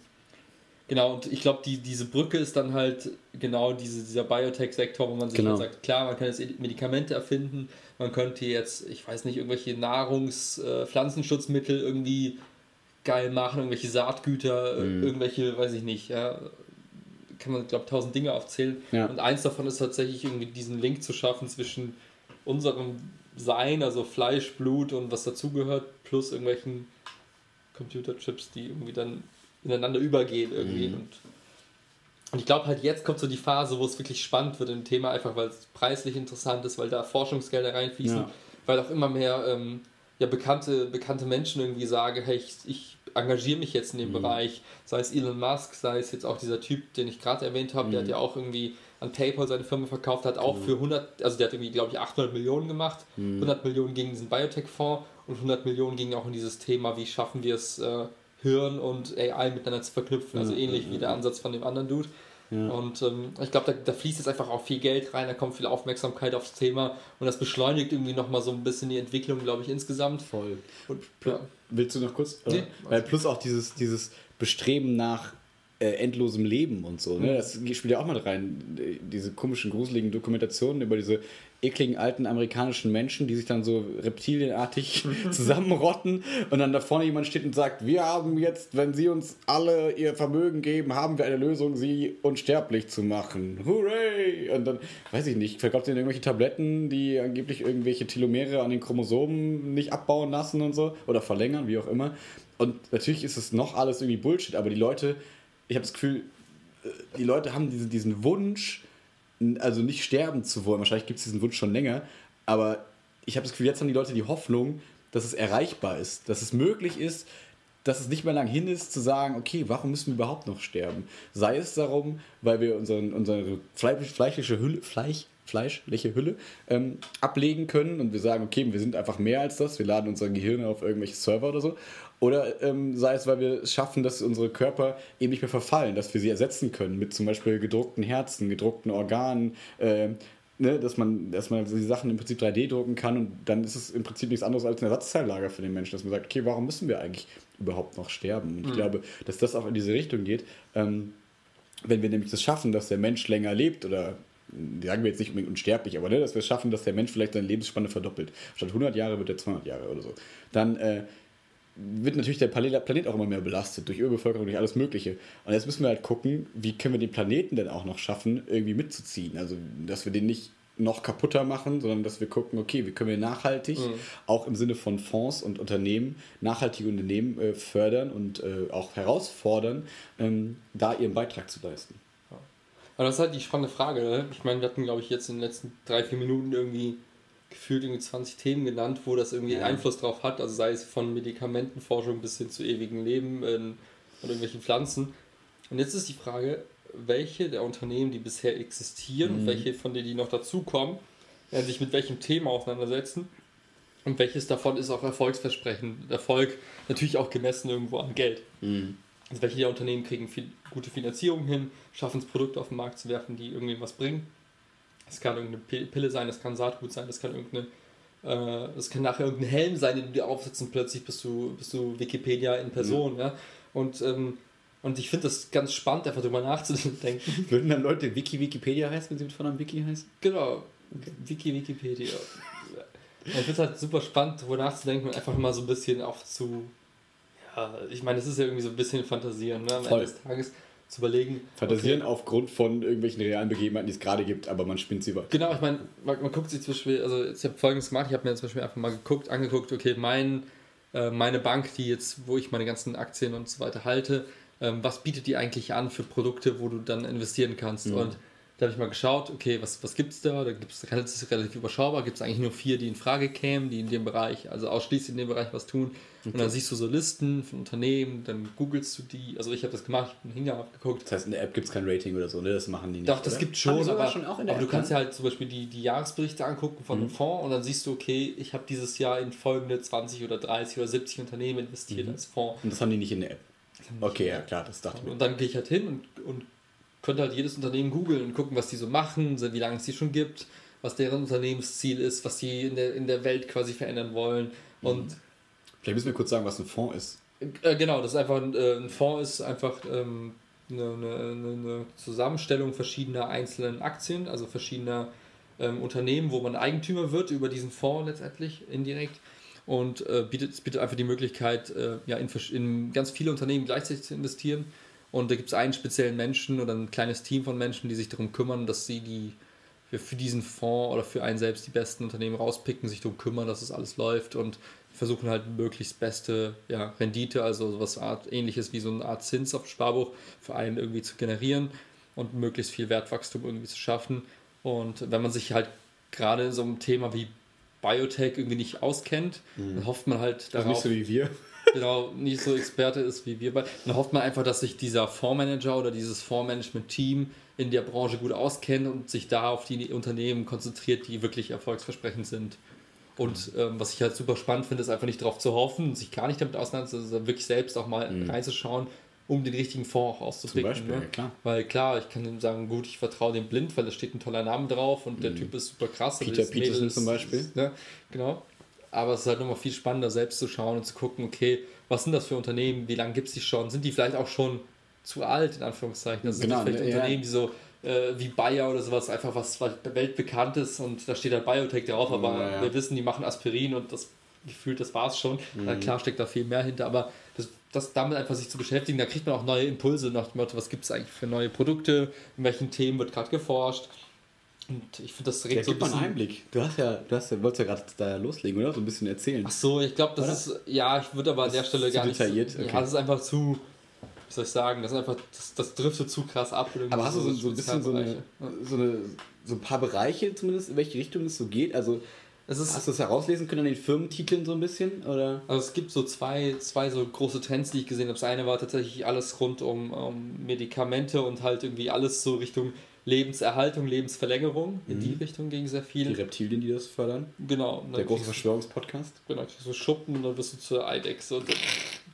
genau, und ich glaube, die, diese Brücke ist dann halt genau diese, dieser Biotech-Sektor, wo man sich genau. halt sagt, klar, man kann jetzt Medikamente erfinden, man könnte jetzt, ich weiß nicht, irgendwelche Nahrungs-, äh, Pflanzenschutzmittel irgendwie geil machen, irgendwelche Saatgüter, mhm. irgendwelche, weiß ich nicht, ja, kann man, glaube ich, tausend Dinge aufzählen. Ja. Und eins davon ist tatsächlich irgendwie diesen Link zu schaffen zwischen unserem Sein, also Fleisch, Blut und was dazugehört, plus irgendwelchen Computerchips, die irgendwie dann ineinander übergehen irgendwie. Mhm. Und, und ich glaube halt, jetzt kommt so die Phase, wo es wirklich spannend wird im Thema, einfach weil es preislich interessant ist, weil da Forschungsgelder reinfließen, ja. weil auch immer mehr ähm, ja, bekannte, bekannte Menschen irgendwie sagen, hey, ich, ich engagiere mich jetzt in dem mhm. Bereich, sei es Elon Musk, sei es jetzt auch dieser Typ, den ich gerade erwähnt habe, mhm. der hat ja auch irgendwie an PayPal seine Firma verkauft, hat auch mhm. für hundert, also der hat irgendwie, glaube ich, achthundert Millionen gemacht, mhm. hundert Millionen gegen diesen Biotech-Fonds und hundert Millionen gingen auch in dieses Thema, wie schaffen wir es, äh, Hirn und A I miteinander zu verknüpfen, also ja, ähnlich ja, wie der ja. Ansatz von dem anderen Dude. Ja. Und ähm, ich glaube, da, da fließt jetzt einfach auch viel Geld rein, da kommt viel Aufmerksamkeit aufs Thema und das beschleunigt irgendwie nochmal so ein bisschen die Entwicklung, glaube ich, insgesamt. Voll. Und, ja. Willst du noch kurz? Nee, Weil plus auch dieses, dieses Bestreben nach äh, endlosem Leben und so, ne? Das spielt ja auch mal rein, diese komischen, gruseligen Dokumentationen über diese ekligen alten amerikanischen Menschen, die sich dann so reptilienartig zusammenrotten und dann da vorne jemand steht und sagt, wir haben jetzt, wenn sie uns alle ihr Vermögen geben, haben wir eine Lösung, sie unsterblich zu machen. Hooray! Und dann, weiß ich nicht, verkauft ihnen irgendwelche Tabletten, die angeblich irgendwelche Telomere an den Chromosomen nicht abbauen lassen und so, oder verlängern, wie auch immer. Und natürlich ist es noch alles irgendwie Bullshit, aber die Leute, ich habe das Gefühl, die Leute haben diese, diesen Wunsch, also nicht sterben zu wollen. Wahrscheinlich gibt es diesen Wunsch schon länger, aber ich habe das Gefühl, jetzt haben die Leute die Hoffnung, dass es erreichbar ist, dass es möglich ist, dass es nicht mehr lang hin ist, zu sagen, okay, warum müssen wir überhaupt noch sterben? Sei es darum, weil wir unseren, unsere fleischliche Hülle, Fleisch, fleischliche Hülle ähm, ablegen können und wir sagen, okay, wir sind einfach mehr als das, wir laden unsere Gehirne auf irgendwelche Server oder so. Oder ähm, sei es, weil wir es schaffen, dass unsere Körper eben nicht mehr verfallen, dass wir sie ersetzen können mit zum Beispiel gedruckten Herzen, gedruckten Organen, äh, Ne, dass man, dass man die Sachen im Prinzip drei D drucken kann, und dann ist es im Prinzip nichts anderes als ein Ersatzteillager für den Menschen, dass man sagt, okay, warum müssen wir eigentlich überhaupt noch sterben? Und mhm. ich glaube, dass das auch in diese Richtung geht. Ähm, wenn wir nämlich das schaffen, dass der Mensch länger lebt, oder sagen wir jetzt nicht unbedingt unsterblich, aber ne, dass wir es schaffen, dass der Mensch vielleicht seine Lebensspanne verdoppelt. Statt hundert Jahre wird er zweihundert Jahre oder so. Dann äh, wird natürlich der Planet auch immer mehr belastet durch Überbevölkerung, durch alles Mögliche. Und jetzt müssen wir halt gucken, wie können wir den Planeten denn auch noch schaffen, irgendwie mitzuziehen. Also, dass wir den nicht noch kaputter machen, sondern dass wir gucken, okay, wie können wir nachhaltig, mhm. auch im Sinne von Fonds und Unternehmen, nachhaltige Unternehmen äh, fördern und äh, auch herausfordern, ähm, da ihren Beitrag zu leisten. Ja. Aber das ist halt die spannende Frage. Ne? Ich meine, wir hatten, glaube ich, jetzt in den letzten drei, vier Minuten irgendwie gefühlt irgendwie zwanzig Themen genannt, wo das irgendwie ja. Einfluss drauf hat, also sei es von Medikamentenforschung bis hin zu ewigem Leben und irgendwelchen Pflanzen. Und jetzt ist die Frage, welche der Unternehmen, die bisher existieren, mhm. und welche von denen, die noch dazukommen, werden sich mit welchem Thema auseinandersetzen und welches davon ist auch erfolgsversprechend. Erfolg natürlich auch gemessen irgendwo an Geld. Mhm. Also welche der Unternehmen kriegen viel, gute Finanzierung hin, schaffen es, Produkte auf den Markt zu werfen, die irgendwie was bringen. Es kann irgendeine Pille sein, das kann Saatgut sein, das kann irgendeine, äh, das kann nachher irgendein Helm sein, den du dir aufsetzt und plötzlich bist du, bist du Wikipedia in Person, mhm. ja. Und, ähm, und ich finde das ganz spannend, einfach drüber nachzudenken. Würden dann Leute Wiki Wikipedia heißen, wenn sie mit Vornamen Wiki heißen? Genau, okay. Wiki Wikipedia. Ich finde es halt super spannend, drüber nachzudenken und einfach mal so ein bisschen auch zu, ja, ich meine, das ist ja irgendwie so ein bisschen Fantasieren, ne, am Voll. Ende des Tages. Zu überlegen. Fantasieren okay. aufgrund von irgendwelchen realen Begebenheiten, die es gerade gibt, aber man spinnt sie über. Genau, ich meine, man, man guckt sich zum Beispiel, also ich habe Folgendes gemacht, ich habe mir zum Beispiel einfach mal geguckt, angeguckt, okay, mein, äh, meine Bank, die jetzt, wo ich meine ganzen Aktien und so weiter halte, ähm, was bietet die eigentlich an für Produkte, wo du dann investieren kannst? Mhm. Und da habe ich mal geschaut, okay, was, was gibt es da? Da gibt es relativ überschaubar, gibt es eigentlich nur vier, die in Frage kämen, die in dem Bereich, also ausschließlich in dem Bereich was tun. Okay. Und dann siehst du so Listen von Unternehmen, dann googelst du die. Also ich habe das gemacht, ich habe einen Hingang abgeguckt. Das heißt, in der App gibt es kein Rating oder so, ne? Das machen die nicht. Doch, das oder? Gibt schon, aber, schon auch in der aber App, du kannst ja halt zum Beispiel die, die Jahresberichte angucken von mhm. einem Fonds und dann siehst du, okay, ich habe dieses Jahr in folgende zwanzig oder dreißig oder siebzig Unternehmen investiert mhm. als Fonds. Und das haben die nicht in der App? Okay, ja klar, das dachte ich mir. Und dann gehe ich halt hin und, und könnte halt jedes Unternehmen googeln und gucken, was die so machen, wie lange es die schon gibt, was deren Unternehmensziel ist, was die in der, in der Welt quasi verändern wollen. Und vielleicht müssen wir kurz sagen, was ein Fonds ist. Äh, genau, das ist einfach ein, äh, ein Fonds ist einfach ähm, eine, eine, eine Zusammenstellung verschiedener einzelnen Aktien, also verschiedener ähm, Unternehmen, wo man Eigentümer wird über diesen Fonds letztendlich indirekt. Und äh, bietet, bietet einfach die Möglichkeit, äh, ja, in, in ganz viele Unternehmen gleichzeitig zu investieren. Und da gibt es einen speziellen Menschen oder ein kleines Team von Menschen, die sich darum kümmern, dass sie die für diesen Fonds oder für einen selbst die besten Unternehmen rauspicken, sich darum kümmern, dass das alles läuft und versuchen halt möglichst beste ja, Rendite, also was Art, ähnliches wie so eine Art Zins auf dem Sparbuch für einen irgendwie zu generieren und möglichst viel Wertwachstum irgendwie zu schaffen. Und wenn man sich halt gerade in so einem Thema wie Biotech irgendwie nicht auskennt, mhm. dann hofft man halt darauf... Also nicht so wie wir... Genau, nicht so Experte ist wie wir beide. Dann hofft man einfach, dass sich dieser Fondsmanager oder dieses Fondsmanagement-Team in der Branche gut auskennt und sich da auf die Unternehmen konzentriert, die wirklich erfolgsversprechend sind. Und mhm. ähm, was ich halt super spannend finde, ist einfach nicht darauf zu hoffen, sich gar nicht damit auseinanderzusetzen, sondern wirklich selbst auch mal mhm. reinzuschauen, um den richtigen Fonds auch auszupicken. Zum Beispiel, ne? Ja, klar. Weil klar, ich kann dem sagen, gut, ich vertraue dem blind, weil da steht ein toller Name drauf und der mhm. Typ ist super krass. Peter Peterson zum Beispiel. Ist, ne? Genau. Aber es ist halt nochmal viel spannender, selbst zu schauen und zu gucken, okay, was sind das für Unternehmen, wie lange gibt es die schon, sind die vielleicht auch schon zu alt, in Anführungszeichen, also sind genau, das vielleicht ja, Unternehmen, die so äh, wie Bayer oder sowas, einfach was weltbekannt ist und da steht halt Biotech drauf, aber ja, ja. wir wissen, die machen Aspirin und das gefühlt, das war's schon, mhm. klar steckt da viel mehr hinter, aber das, das damit einfach sich zu beschäftigen, da kriegt man auch neue Impulse nach dem Motto, was gibt es eigentlich für neue Produkte, in welchen Themen wird gerade geforscht. Und ich finde, das regt ja, so ein bisschen... Gib mal einen Einblick. Du hast ja, du hast ja, wolltest ja gerade da loslegen, oder? So ein bisschen erzählen. Ach so, ich glaube, das oder? Ist... Ja, ich würde aber an der Stelle gar nicht... Detailliert? Okay. Ja, das ist einfach zu... wie soll ich sagen, das ist einfach, das, das driftet zu krass ab. Aber hast du so, so ein bisschen so, eine, so, eine, so ein paar Bereiche zumindest, in welche Richtung es so geht? Also es ist, hast du es herauslesen können an den Firmentiteln so ein bisschen? Oder? Also es gibt so zwei, zwei so große Trends, die ich gesehen habe. Das eine war tatsächlich alles rund um, um Medikamente und halt irgendwie alles so Richtung Lebenserhaltung, Lebensverlängerung, in mhm. die Richtung ging sehr viel. Die Reptilien, die das fördern. Genau. Der große Verschwörungspodcast. Genau, kriegst du Schuppen und dann wirst du zur Eidechse und dann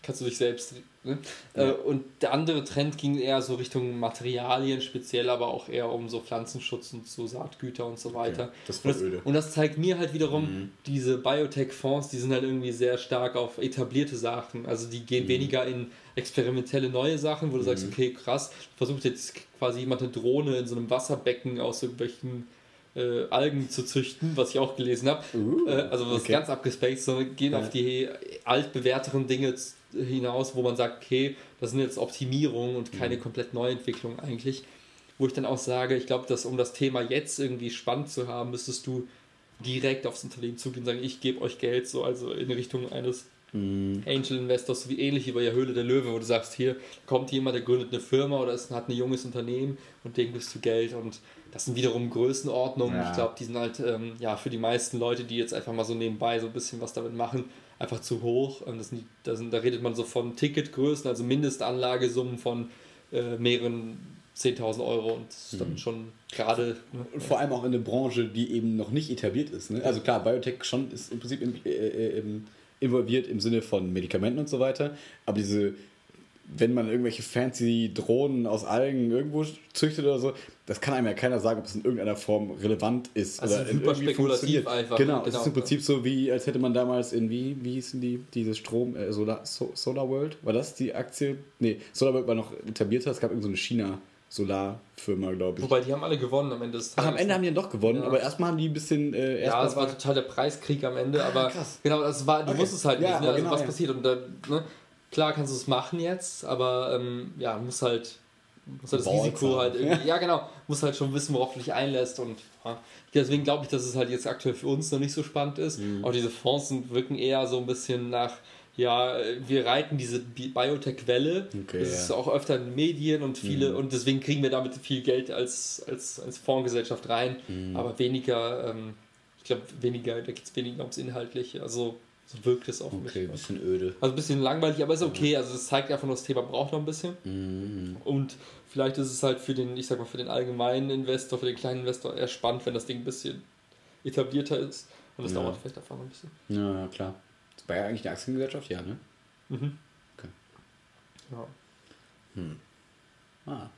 kannst du dich selbst... Ne? Ja. Und der andere Trend ging eher so Richtung Materialien, speziell aber auch eher um so Pflanzenschutz und so Saatgüter und so weiter. Okay, das war öde. Und das zeigt mir halt wiederum, mhm. diese Biotech-Fonds, die sind halt irgendwie sehr stark auf etablierte Sachen. Also die gehen mhm. weniger in experimentelle neue Sachen, wo du mhm. sagst, okay, krass, versucht jetzt quasi jemand eine Drohne in so einem Wasserbecken aus irgendwelchen äh, Algen zu züchten, was ich auch gelesen habe. Uh, äh, also was okay. ganz abgespaced, sondern gehen ja. auf die altbewährteren Dinge zu hinaus, wo man sagt, okay, das sind jetzt Optimierungen und keine mhm. komplett Neuentwicklung eigentlich, wo ich dann auch sage, ich glaube, dass um das Thema jetzt irgendwie spannend zu haben, müsstest du direkt aufs Unternehmen zugehen und sagen, ich gebe euch Geld, so also in Richtung eines mhm. Angel Investors, so wie ähnlich wie bei der Höhle der Löwe, wo du sagst, hier kommt jemand, der gründet eine Firma oder ist, hat ein junges Unternehmen und dem gibst du Geld, und das sind wiederum Größenordnungen, ja. ich glaube, die sind halt ähm, ja, für die meisten Leute, die jetzt einfach mal so nebenbei so ein bisschen was damit machen, einfach zu hoch. Das sind, das sind, da redet man so von Ticketgrößen, also Mindestanlagesummen von äh, mehreren zehntausend Euro, und das ist dann mhm. schon gerade... Ne? Und vor allem auch in eine Branche, die eben noch nicht etabliert ist. Ne? Also klar, Biotech schon ist im Prinzip in, äh, in, involviert im Sinne von Medikamenten und so weiter, aber diese, wenn man irgendwelche fancy Drohnen aus Algen irgendwo züchtet oder so, das kann einem ja keiner sagen, ob es in irgendeiner Form relevant ist. Also oder super spekulativ einfach. Genau, es genau. ist im Prinzip so, wie als hätte man damals in, wie, wie hießen die, diese Strom, äh, Solar, so, Solar World, war das die Aktie? Nee, Solar World war noch etablierter, es gab irgendeine so China- Solarfirma, glaube ich. Wobei, die haben alle gewonnen am Ende des Tages. Ach, am Ende haben die doch gewonnen, ja. aber erstmal haben die ein bisschen... Äh, erst ja, es war total der Preiskrieg am Ende, ah, aber krass. Genau, das war, du okay. wusstest halt ja, nicht, ne? also, genau, was ja. passiert. Und da, ne? Klar kannst du es machen jetzt, aber ähm, ja, musst halt, musst halt das Ball Risiko haben. halt irgendwie... Ja. ja, genau, musst halt schon wissen, worauf du dich einlässt, und ja. deswegen glaube ich, dass es halt jetzt aktuell für uns noch nicht so spannend ist. Mhm. Auch diese Fonds wirken eher so ein bisschen nach... Ja, wir reiten diese Biotech-Welle. Okay, das ist ja. auch öfter in den Medien und viele, mhm. und deswegen kriegen wir damit viel Geld als, als, als Fondsgesellschaft rein, mhm. aber weniger, ähm, ich glaube, weniger, da geht es weniger ums Inhaltliche. Also so wirkt es auf okay, mich. Okay, ein bisschen öde. Also ein bisschen langweilig, aber ist okay. Also es zeigt einfach nur, das Thema braucht noch ein bisschen. Mhm. Und vielleicht ist es halt für den, ich sag mal, für den allgemeinen Investor, für den kleinen Investor eher spannend, wenn das Ding ein bisschen etablierter ist. Und das ja. dauert vielleicht einfach noch ein bisschen. Ja, ja klar. Das war ja eigentlich eine Aktiengesellschaft, ja, ne? Mhm. Okay. Ja. Hm. Ah.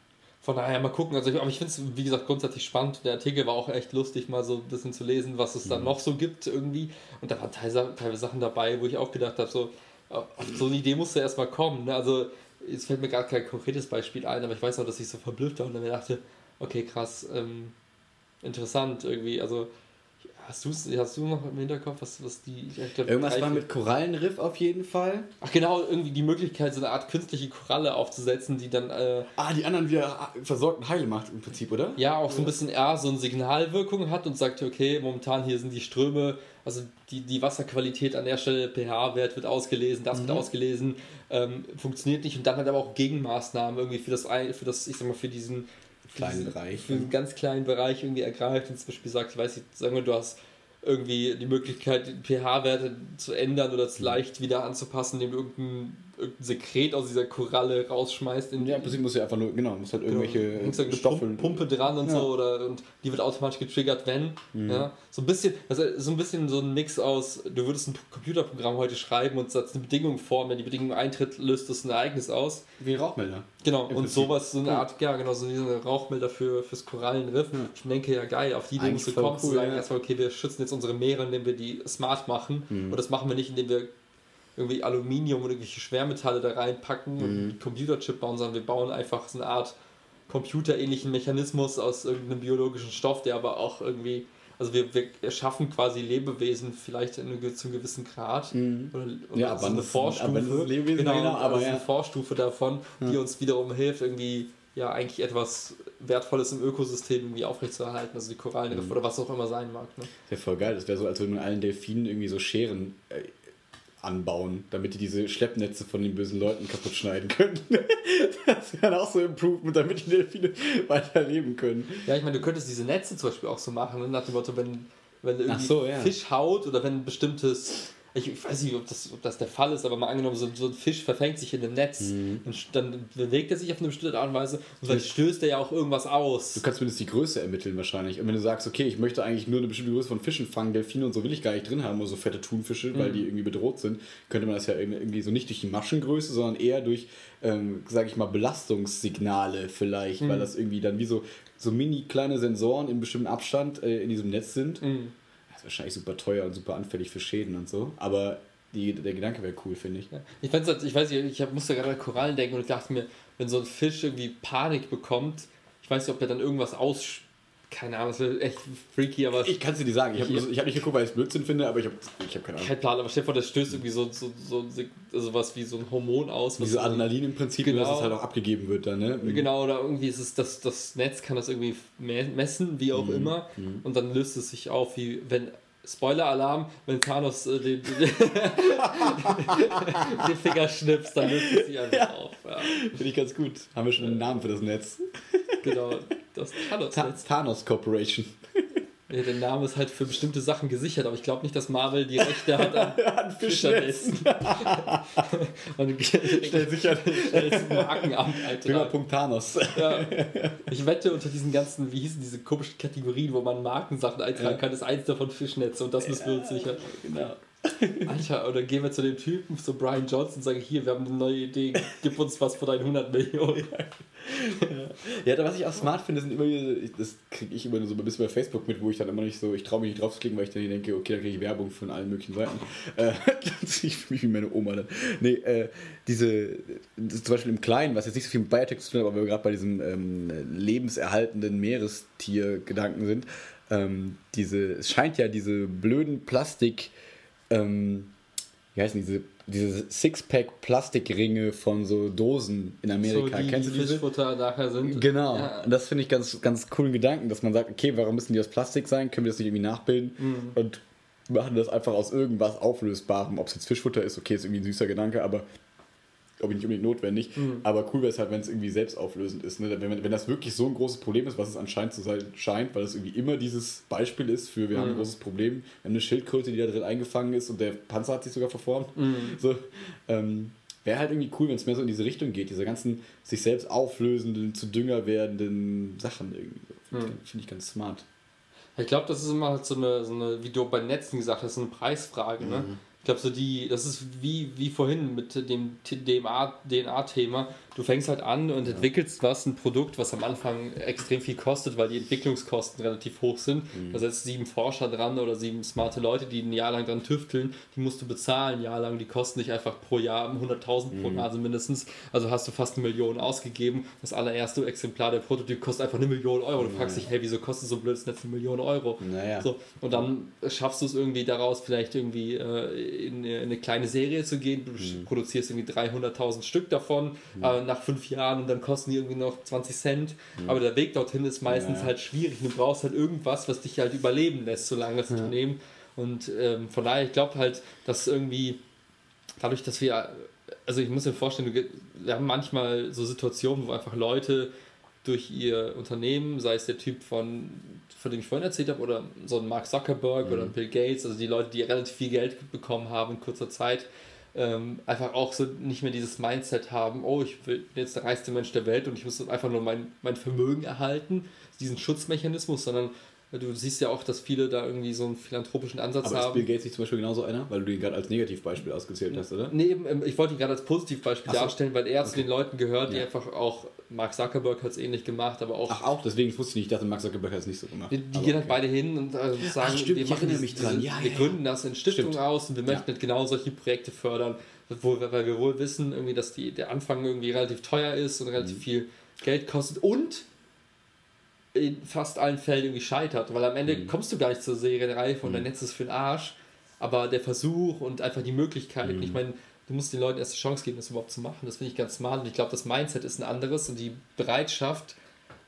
Von daher mal gucken. Also ich, aber ich finde es, wie gesagt, grundsätzlich spannend. Der Artikel war auch echt lustig, mal so ein bisschen zu lesen, was es mhm. dann noch so gibt irgendwie. Und da waren teilweise, teilweise Sachen dabei, wo ich auch gedacht habe, so, auf so eine Idee musste erstmal kommen. Ne? Also jetzt fällt mir gar kein konkretes Beispiel ein, aber ich weiß noch, dass ich so verblüfft war und dann mir dachte, okay, krass, ähm, interessant irgendwie. Also Hast, hast du noch im Hinterkopf, was, was die... Ich glaub, Irgendwas war mit Korallenriff auf jeden Fall. Ach genau, irgendwie die Möglichkeit, so eine Art künstliche Koralle aufzusetzen, die dann... Äh, ah, die anderen wieder versorgten Heile macht im Prinzip, oder? Ja, auch so ein bisschen eher so eine Signalwirkung hat und sagt, okay, momentan hier sind die Ströme, also die, die Wasserqualität an der Stelle, pH-Wert wird ausgelesen, das mhm. wird ausgelesen, ähm, funktioniert nicht, und dann hat aber auch Gegenmaßnahmen irgendwie für das, für das, ich sag mal, für diesen... kleinen Bereich. Für einen ganz kleinen Bereich irgendwie ergreift und zum Beispiel sagt, ich weiß nicht, sagen wir, du hast irgendwie die Möglichkeit, pH-Werte zu ändern oder es leicht wieder anzupassen, indem du irgendein, irgendein Sekret aus dieser Koralle rausschmeißt. In ja, im Prinzip musst du einfach nur, genau, musst halt irgendwelche genau, Stoffe, Pumpe dran und ja. so, oder, und die wird automatisch getriggert, wenn. Mhm. Ja, so ein bisschen, also so ein bisschen so ein Mix aus, du würdest ein Computerprogramm heute schreiben und setzt eine Bedingung vor, wenn die Bedingung eintritt, löst das ein Ereignis aus. Wie Rauchmelder. Genau, und sowas, so eine Art, ja genau, so ein Rauchmelder für, fürs Korallenriff. Ja. Ich denke, ja geil, auf die Idee musst du kommen, zu sagen, erstmal, okay, wir schützen jetzt unsere Meere, indem wir die smart machen. Mhm. Und das machen wir nicht, indem wir irgendwie Aluminium oder irgendwelche Schwermetalle da reinpacken mhm. und einen Computerchip bauen, sondern wir bauen einfach so eine Art computerähnlichen Mechanismus aus irgendeinem biologischen Stoff, der aber auch irgendwie, also wir, wir erschaffen quasi Lebewesen vielleicht in einem, zu einem gewissen Grad mhm. oder, oder ja, so eine Vorstufe, Lebewesen, genau, genau, aber ja. eine Vorstufe davon, die ja. uns wiederum hilft, irgendwie ja eigentlich etwas Wertvolles im Ökosystem irgendwie aufrechtzuerhalten, also die Korallenriffe mhm. oder was auch immer sein mag. Ne? Das wäre voll geil, das wäre so, als würde man allen Delfinen irgendwie so Scheren äh, anbauen, damit die diese Schleppnetze von den bösen Leuten kaputt schneiden können. Das wäre dann auch so ein Improvement, damit die Delfine weiterleben können. Ja, ich meine, du könntest diese Netze zum Beispiel auch so machen, nach dem Motto, wenn, wenn irgendwie so, ja. Fischhaut oder wenn ein bestimmtes, ich weiß nicht, ob das, ob das der Fall ist, aber mal angenommen, so, so ein Fisch verfängt sich in einem Netz, mhm. und dann bewegt er sich auf eine bestimmte Art und Weise und dann stößt er ja auch irgendwas aus. Du kannst zumindest die Größe ermitteln wahrscheinlich. Und wenn du sagst, okay, ich möchte eigentlich nur eine bestimmte Größe von Fischen fangen, Delfine und so will ich gar nicht drin haben, oder so fette Thunfische, mhm. weil die irgendwie bedroht sind, könnte man das ja irgendwie so nicht durch die Maschengröße, sondern eher durch, ähm, sag ich mal, Belastungssignale vielleicht, mhm. weil das irgendwie dann wie so, so mini kleine Sensoren in bestimmten Abstand äh, in diesem Netz sind. Mhm. Wahrscheinlich super teuer und super anfällig für Schäden und so, aber die, der Gedanke wäre cool, finde ich. Ja. Ich fand's halt, ich weiß nicht, ich hab, musste gerade an Korallen denken und ich dachte mir, wenn so ein Fisch irgendwie Panik bekommt, ich weiß nicht, ob der dann irgendwas aus... Keine Ahnung, das wäre echt freaky, aber... Ich kann es dir nicht sagen, ich habe hab nicht geguckt, weil ich es Blödsinn finde, aber ich habe ich hab keine Ahnung. Kein Plan, aber stell dir vor, der stößt irgendwie so, so, so, so was wie so ein Hormon aus. Diese Adrenalin im Prinzip, genau. Dass es halt auch abgegeben wird dann, ne? Mhm. Genau, oder irgendwie ist es, das, das Netz kann das irgendwie messen, wie auch mhm. immer, mhm. und dann löst es sich auf, wie wenn... Spoiler-Alarm, wenn Thanos äh, den, den, den Finger schnippst, dann löst es sich einfach ja. auf. Ja. Finde ich ganz gut. Haben wir schon einen Namen für das Netz. Genau, das Thanos-Netz. Ta- Thanos Corporation. Ja, der Name ist halt für bestimmte Sachen gesichert, aber ich glaube nicht, dass Marvel die Rechte hat an, an Fischernetzen. Stell sicher, stell jetzt ein Hackenamt, Alter. Thema. Thanos. Ja. Ich wette, unter diesen ganzen, wie hießen diese komischen Kategorien, wo man Markensachen eintragen ja. kann, ist eins davon Fischnetze und das müssen wir uns sichern. Genau. Alter, oder gehen wir zu dem Typen, zu Brian Johnson und sagen, hier, wir haben eine neue Idee, gib uns was von deinen hundert Millionen. Ja, ja, was ich auch smart finde, sind immer wieder, das kriege ich immer nur so ein bisschen bei Facebook mit, wo ich dann immer nicht so, ich traue mich nicht drauf zu klicken, weil ich dann denke, okay, dann kriege ich Werbung von allen möglichen Seiten. Äh, ich fühle mich wie meine Oma dann. Nee, äh, diese, zum Beispiel im Kleinen, was jetzt nicht so viel mit Biotech zu tun hat, aber wir gerade bei diesem ähm, lebenserhaltenden Meerestier-Gedanken sind, ähm, diese, es scheint ja diese blöden Plastik- Ähm, wie heißen diese, diese Sixpack-Plastikringe von so Dosen in Amerika. So, die, kennst du diese? Fischfutter nachher sind. Genau. Ja. Und das finde ich ganz, ganz coolen Gedanken, dass man sagt, okay, warum müssen die aus Plastik sein? Können wir das nicht irgendwie nachbilden? Mhm. Und machen das einfach aus irgendwas Auflösbarem. Ob es jetzt Fischfutter ist, okay, ist irgendwie ein süßer Gedanke, aber glaube ich nicht unbedingt notwendig. Mhm. Aber cool wäre es halt, wenn es irgendwie selbstauflösend ist. Ne? Wenn, wenn das wirklich so ein großes Problem ist, was es anscheinend zu sein scheint, weil das irgendwie immer dieses Beispiel ist für, wir mhm. haben ein großes Problem, wir haben eine Schildkröte, die da drin eingefangen ist und der Panzer hat sich sogar verformt. Mhm. So, ähm, wäre halt irgendwie cool, wenn es mehr so in diese Richtung geht, diese ganzen sich selbst auflösenden, zu Dünger werdenden Sachen irgendwie. Finde mhm. find ich ganz smart. Ich glaube, das ist immer halt so eine, so eine, wie du bei Netzen gesagt hast, so eine Preisfrage, mhm. ne? Ich glaube, so die, das ist wie, wie vorhin mit dem D N A-Thema. Du fängst halt an und ja. entwickelst was, ein Produkt, was am Anfang extrem viel kostet, weil die Entwicklungskosten relativ hoch sind. Mhm. Da setzt sieben Forscher dran oder sieben smarte Leute, die ein Jahr lang dran tüfteln. Die musst du bezahlen, ein Jahr lang. Die kosten dich einfach pro Jahr hunderttausend mhm. pro Nase mindestens. Also hast du fast eine Million ausgegeben. Das allererste Exemplar, der Prototyp, kostet einfach eine Million Euro. Du mhm. fragst dich, hey, wieso kostet so ein blödes Netz eine Million Euro? Naja. So, und dann schaffst du es irgendwie daraus, vielleicht irgendwie... Äh, in eine kleine Serie zu gehen, du mhm. produzierst irgendwie dreihunderttausend Stück davon mhm. äh, nach fünf Jahren und dann kosten die irgendwie noch zwanzig Cent, mhm. aber der Weg dorthin ist meistens ja. halt schwierig, du brauchst halt irgendwas, was dich halt überleben lässt, solange das ja. Unternehmen, und ähm, von daher, ich glaube halt, dass irgendwie dadurch, dass wir, also ich muss mir vorstellen, wir haben manchmal so Situationen, wo einfach Leute durch ihr Unternehmen, sei es der Typ von, von dem ich vorhin erzählt habe, oder so ein Mark Zuckerberg mhm. oder ein Bill Gates, also die Leute, die relativ viel Geld bekommen haben in kurzer Zeit, ähm, einfach auch so nicht mehr dieses Mindset haben, oh, ich bin jetzt der reichste Mensch der Welt und ich muss einfach nur mein, mein Vermögen erhalten, diesen Schutzmechanismus, sondern du siehst ja auch, dass viele da irgendwie so einen philanthropischen Ansatz haben. Aber ist Bill Gates nicht zum Beispiel genauso einer? Weil du ihn gerade als Negativbeispiel ausgezählt hast, oder? Nee, ich wollte ihn gerade als Positivbeispiel so. darstellen, weil er okay. zu den Leuten gehört, die ja. einfach auch, Mark Zuckerberg hat es ähnlich gemacht, aber auch... Ach auch, deswegen wusste ich nicht, ich dachte, Mark Zuckerberg hat es nicht so gemacht. Die, die gehen halt okay. beide hin und äh, sagen, Ach, stimmt, wir, machen diese, diese, dran. Ja, wir ja, gründen ja. das in Stiftungen stimmt. aus und wir möchten ja. halt genau solche Projekte fördern, wo, weil wir wohl wissen, irgendwie, dass die, der Anfang irgendwie relativ teuer ist und relativ mhm. viel Geld kostet und... in fast allen Fällen irgendwie scheitert, weil am Ende mhm. kommst du gar nicht zur Serienreife und mhm. dein Netz ist für den Arsch, aber der Versuch und einfach die Möglichkeit, mhm. ich meine, du musst den Leuten erst die Chance geben, das überhaupt zu machen, das finde ich ganz smart und ich glaube, das Mindset ist ein anderes und die Bereitschaft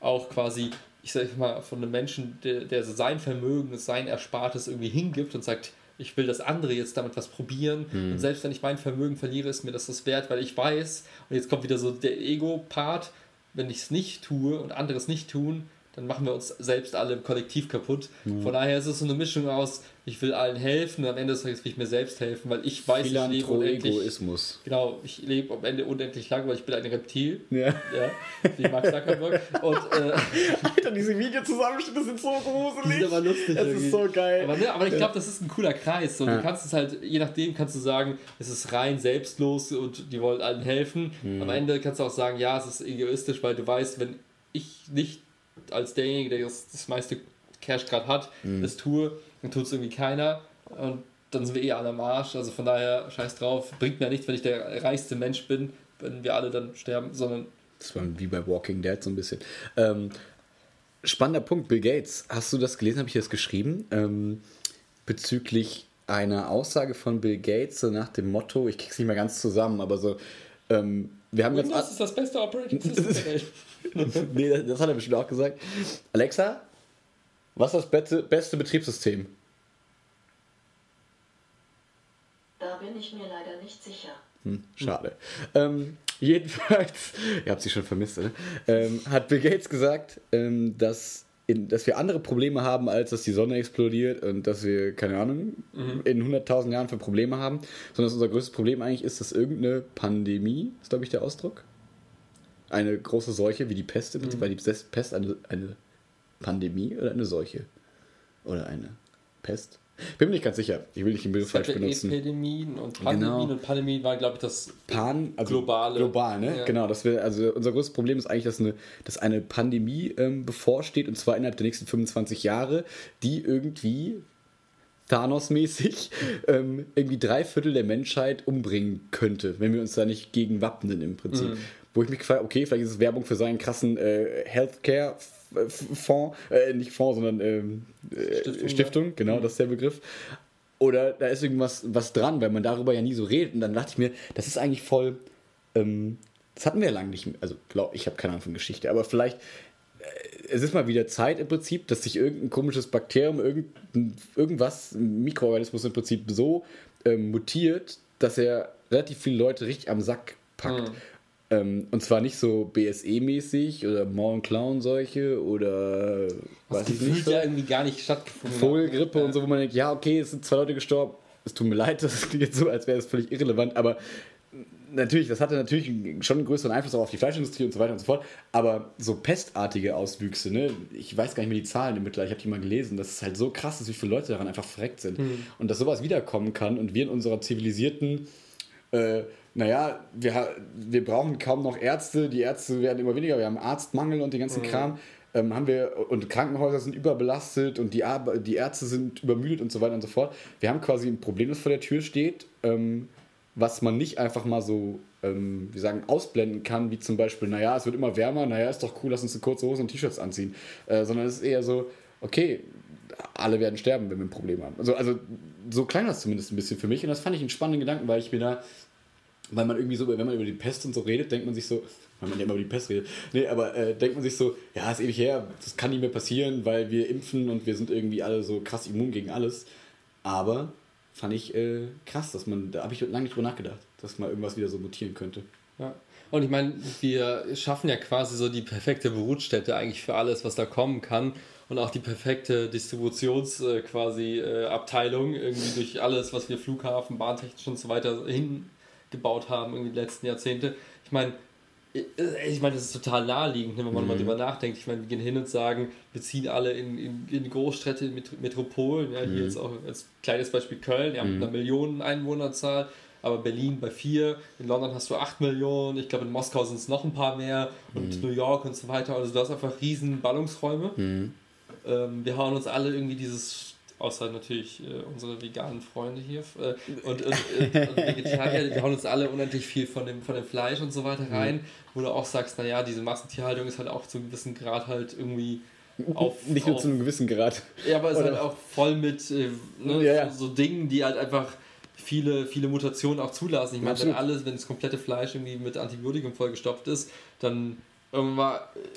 auch quasi, ich sage mal, von einem Menschen, der, der sein Vermögen, sein Erspartes irgendwie hingibt und sagt, ich will, dass andere jetzt damit was probieren. Mhm. Und selbst wenn ich mein Vermögen verliere, ist mir das das wert, weil ich weiß, und jetzt kommt wieder so der Ego-Part, wenn ich es nicht tue und andere es nicht tun, dann machen wir uns selbst alle im Kollektiv kaputt. Mhm. Von daher ist es so eine Mischung aus, ich will allen helfen und am Ende des Tages will ich mir selbst helfen, weil ich weiß, Philanthro- ich lebe unendlich. Egoismus. Genau, ich lebe am Ende unendlich lang, weil ich bin ein Reptil. Ja. Ja, wie Mark Zuckerberg. Und, äh, Alter, diese Videozusammenschnitte sind so gruselig. Die sind aber lustig. Das irgendwie. Ist so geil. Aber, ne, aber ich glaube, das ist ein cooler Kreis. So, ja. Du kannst es halt, je nachdem kannst du sagen, es ist rein selbstlos und die wollen allen helfen. Mhm. Am Ende kannst du auch sagen, ja, es ist egoistisch, weil du weißt, wenn ich nicht als derjenige, der das, das meiste Cash gerade hat, mm. das tue, dann tut es irgendwie keiner und dann sind wir eh alle am Arsch, also von daher scheiß drauf, bringt mir nichts, wenn ich der reichste Mensch bin, wenn wir alle dann sterben, sondern... Das war wie bei Walking Dead so ein bisschen. Ähm, spannender Punkt, Bill Gates, hast du das gelesen, habe ich das geschrieben, ähm, bezüglich einer Aussage von Bill Gates, so nach dem Motto, ich krieg's nicht mehr ganz zusammen, aber so, ähm, wir haben Windows jetzt... ist das beste Operating System der Welt. Nee, das, das hat er bestimmt auch gesagt. Alexa, was ist das beste, beste Betriebssystem? Da bin ich mir leider nicht sicher. Hm, schade. Ähm, jedenfalls, ihr habt sie schon vermisst, oder? Ähm, hat Bill Gates gesagt, ähm, dass, in, dass wir andere Probleme haben, als dass die Sonne explodiert und dass wir, keine Ahnung, mhm. in hunderttausend Jahren für Probleme haben, sondern dass unser größtes Problem eigentlich ist, dass irgendeine Pandemie, ist glaube ich der Ausdruck, eine große Seuche wie die Pest im Prinzip, mhm. weil die Pest eine, eine Pandemie oder eine Seuche? Oder eine Pest? Bin mir nicht ganz sicher. Ich will nicht den Begriff falsch benutzen. Epidemien und Pandemien genau. und Pandemien waren, glaube ich, das Pan, also globale. Global, ne? Ja. Genau. Dass wir, also unser größtes Problem ist eigentlich, dass eine, dass eine Pandemie ähm, bevorsteht, und zwar innerhalb der nächsten fünfundzwanzig Jahre, die irgendwie Thanos-mäßig ähm, irgendwie drei Viertel der Menschheit umbringen könnte, wenn wir uns da nicht gegen wappnen im Prinzip. Mhm. Wo ich mich gefragt habe, okay, vielleicht ist es Werbung für seinen krassen äh, Healthcare-Fonds, äh, nicht Fonds, sondern äh, Stiftung, Stiftung ja. Genau, mhm. das ist der Begriff. Oder da ist irgendwas was dran, weil man darüber ja nie so redet. Und dann dachte ich mir, das ist eigentlich voll, ähm, das hatten wir ja lange nicht mehr, also glaub, ich habe keine Ahnung von Geschichte, aber vielleicht, äh, es ist mal wieder Zeit im Prinzip, dass sich irgendein komisches Bakterium, irgendein, irgendwas, ein Mikroorganismus im Prinzip so ähm, mutiert, dass er relativ viele Leute richtig am Sack packt. Mhm. Und zwar nicht so B S E-mäßig oder Maulclown-Seuche oder was weiß ich nicht. Ja irgendwie gar nicht stattgefunden. Vogelgrippe ja. und so, wo man denkt, ja okay, es sind zwei Leute gestorben. Es tut mir leid, das klingt jetzt so, als wäre es völlig irrelevant. Aber natürlich, das hatte natürlich schon einen größeren Einfluss auch auf die Fleischindustrie und so weiter und so fort. Aber so pestartige Auswüchse, ne? Ich weiß gar nicht mehr die Zahlen im Mittelalter, ich habe die mal gelesen, dass es halt so krass ist, wie viele Leute daran einfach verreckt sind. Hm. Und dass sowas wiederkommen kann und wir in unserer zivilisierten... Äh, naja, wir, wir brauchen kaum noch Ärzte, die Ärzte werden immer weniger, wir haben Arztmangel und den ganzen mhm. Kram, ähm, haben wir, und Krankenhäuser sind überbelastet und die, Ar- die Ärzte sind übermüdet und so weiter und so fort. Wir haben quasi ein Problem, das vor der Tür steht, ähm, was man nicht einfach mal so, ähm, wie sagen, ausblenden kann, wie zum Beispiel, naja, es wird immer wärmer, naja, ist doch cool, lass uns eine kurze Hose und T-Shirts anziehen, äh, sondern es ist eher so, okay, alle werden sterben, wenn wir ein Problem haben. Also, also so klein war es zumindest ein bisschen für mich, und das fand ich einen spannenden Gedanken, weil ich mir da Weil man irgendwie so, wenn man über die Pest und so redet, denkt man sich so, weil man ja immer über die Pest redet, nee, aber äh, denkt man sich so, ja, ist ewig her, das kann nicht mehr passieren, weil wir impfen und wir sind irgendwie alle so krass immun gegen alles. Aber fand ich äh, krass, dass man, da habe ich lange nicht drüber nachgedacht, dass mal irgendwas wieder so mutieren könnte. Ja. Und ich meine, wir schaffen ja quasi so die perfekte Brutstätte eigentlich für alles, was da kommen kann. Und auch die perfekte Distributions äh, quasi äh, Abteilung, irgendwie durch alles, was wir Flughafen, bahntechnisch und so weiter hin gebaut haben in den letzten Jahrzehnten. Ich meine, ich meine, das ist total naheliegend, wenn man mhm. mal drüber nachdenkt. Ich meine, wir gehen hin und sagen, wir ziehen alle in, in, in Großstädte, in Metropolen. Ja, mhm. Hier jetzt auch als kleines Beispiel Köln, ja, mit mhm. einer Millionen Einwohnerzahl, aber Berlin bei vier, in London hast du acht Millionen, ich glaube in Moskau sind es noch ein paar mehr und mhm. New York und so weiter. Also du hast einfach riesen Ballungsräume. Mhm. Ähm, wir hauen uns alle irgendwie dieses... Außer natürlich äh, unsere veganen Freunde hier äh, und, und, und, und Vegetarier, die hauen uns alle unendlich viel von dem, von dem Fleisch und so weiter rein, mhm. wo du auch sagst, naja, diese Massentierhaltung ist halt auch zu einem gewissen Grad halt irgendwie auf... Nicht nur auf, zu einem gewissen Grad. Ja, aber es ist halt auch voll mit äh, ne, ja. so, so Dingen, die halt einfach viele, viele Mutationen auch zulassen. Ich meine, wenn alles, wenn das komplette Fleisch irgendwie mit Antibiotikum vollgestopft ist, dann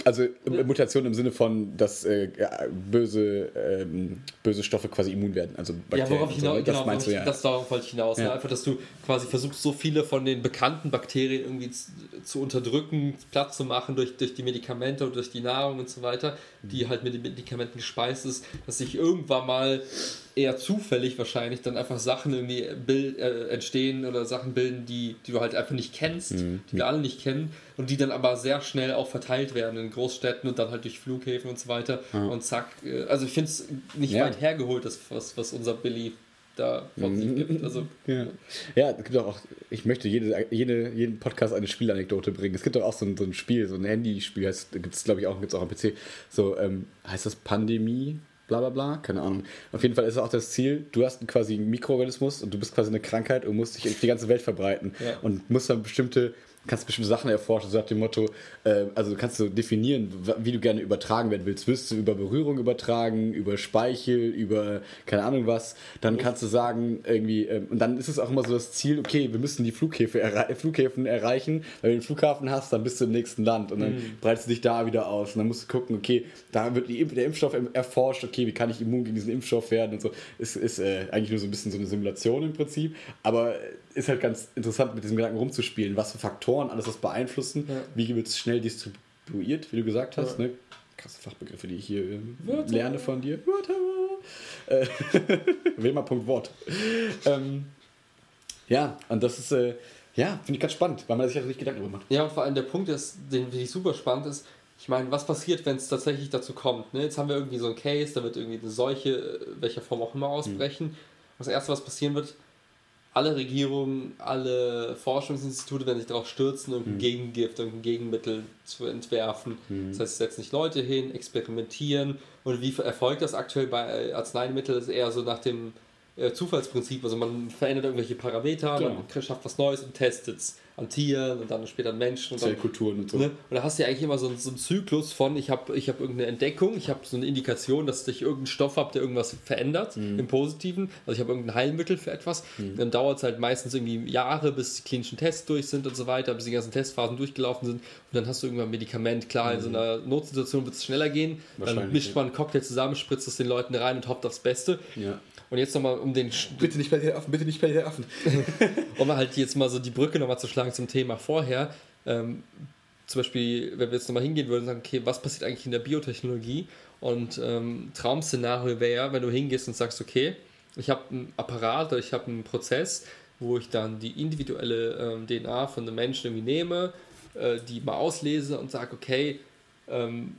Also Mutation im Sinne von, dass äh, böse, ähm, böse Stoffe quasi immun werden. Also Bakterien. Ja, worauf ich hinaus, so, genau, das meinst du, ja. Das darauf wollte ich hinaus. Ja. Ne? Einfach, dass du quasi versuchst, so viele von den bekannten Bakterien irgendwie zu, zu unterdrücken, platt zu machen durch, durch die Medikamente und durch die Nahrung und so weiter, die halt mit den Medikamenten gespeist ist, dass sich irgendwann mal eher zufällig wahrscheinlich dann einfach Sachen irgendwie bild, äh, entstehen oder Sachen bilden, die, die du halt einfach nicht kennst, mhm. die wir alle nicht kennen und die dann aber sehr schnell auch verteilt werden in Großstädten und dann halt durch Flughäfen und so weiter ja. und zack. Äh, also ich finde es nicht ja. weit hergeholt, das, was, was unser Billy da von sich gibt. Also, ja. ja, es gibt auch, ich möchte jede, jede, jeden Podcast eine Spielanekdote bringen. Es gibt doch auch so ein, so ein Spiel, so ein Handyspiel, gibt es glaube ich auch, gibt es auch am P C, so ähm, heißt das Pandemie? Blablabla, bla, bla. Keine Ahnung. Auf jeden Fall ist auch das Ziel, du hast quasi einen Mikroorganismus und du bist quasi eine Krankheit und musst dich in die ganze Welt verbreiten ja. und musst dann bestimmte, kannst bestimmte Sachen erforschen, so nach dem Motto, äh, also kannst du definieren, wie du gerne übertragen werden willst. Willst du über Berührung übertragen, über Speichel, über keine Ahnung was, dann kannst du sagen, irgendwie, äh, und dann ist es auch immer so das Ziel, okay, wir müssen die Flughäfen, erre- Flughäfen erreichen, weil wenn du den Flughafen hast, dann bist du im nächsten Land und dann mhm. breitest du dich da wieder aus und dann musst du gucken, okay, da wird die, der Impfstoff erforscht, okay, wie kann ich immun gegen diesen Impfstoff werden und so. Es ist äh, eigentlich nur so ein bisschen so eine Simulation im Prinzip, aber ist halt ganz interessant, mit diesem Gedanken rumzuspielen, was für Faktoren alles das beeinflussen, ja. wie wird es schnell distribuiert, wie du gesagt hast, ja. ne? Krasse Fachbegriffe, die ich hier Wörter. lerne von dir. Wörter! Äh, Wilma.wort. ähm, ja, und das ist, äh, ja, finde ich ganz spannend, weil man sich ja richtig Gedanken darüber macht. Ja, und vor allem der Punkt ist, den finde ich super spannend ist, ich meine, was passiert, wenn es tatsächlich dazu kommt, ne? Jetzt haben wir irgendwie so einen Case, da wird irgendwie eine Seuche, welcher Form auch immer, ausbrechen. Hm. Das Erste, was passieren wird, alle Regierungen, alle Forschungsinstitute werden sich darauf stürzen, irgendein hm. Gegengift, irgendein Gegenmittel zu entwerfen. Hm. Das heißt, es setzen sich Leute hin, experimentieren. Und wie erfolgt das aktuell bei Arzneimitteln? Das ist eher so nach dem Zufallsprinzip. Also man verändert irgendwelche Parameter, genau. man schafft was Neues und testet es an Tieren und dann später an Menschen. Und dann, Zellkulturen und so. Ne? Und da hast du ja eigentlich immer so einen, so einen Zyklus von, ich habe ich hab irgendeine Entdeckung, ich habe so eine Indikation, dass ich irgendeinen Stoff habe, der irgendwas verändert, mhm. im Positiven. Also ich habe irgendein Heilmittel für etwas. Mhm. Dann dauert es halt meistens irgendwie Jahre, bis die klinischen Tests durch sind und so weiter, bis die ganzen Testphasen durchgelaufen sind. Und dann hast du irgendwann ein Medikament. Klar, mhm. in so einer Notsituation wird es schneller gehen. Dann mischt man einen Cocktail zusammen, spritzt es den Leuten rein und hofft aufs Beste. Ja. Und jetzt nochmal um den... St- bitte nicht bei den Affen, bitte nicht bei den Affen. Um halt jetzt mal so die Brücke nochmal zu schlagen zum Thema vorher. Ähm, zum Beispiel, wenn wir jetzt nochmal hingehen würden und sagen, okay, was passiert eigentlich in der Biotechnologie? Und ähm, Traum-Szenario wäre ja, wenn du hingehst und sagst, okay, ich habe einen Apparat oder ich habe einen Prozess, wo ich dann die individuelle ähm, D N A von einem Menschen irgendwie nehme, äh, die mal auslese und sage, okay, ähm,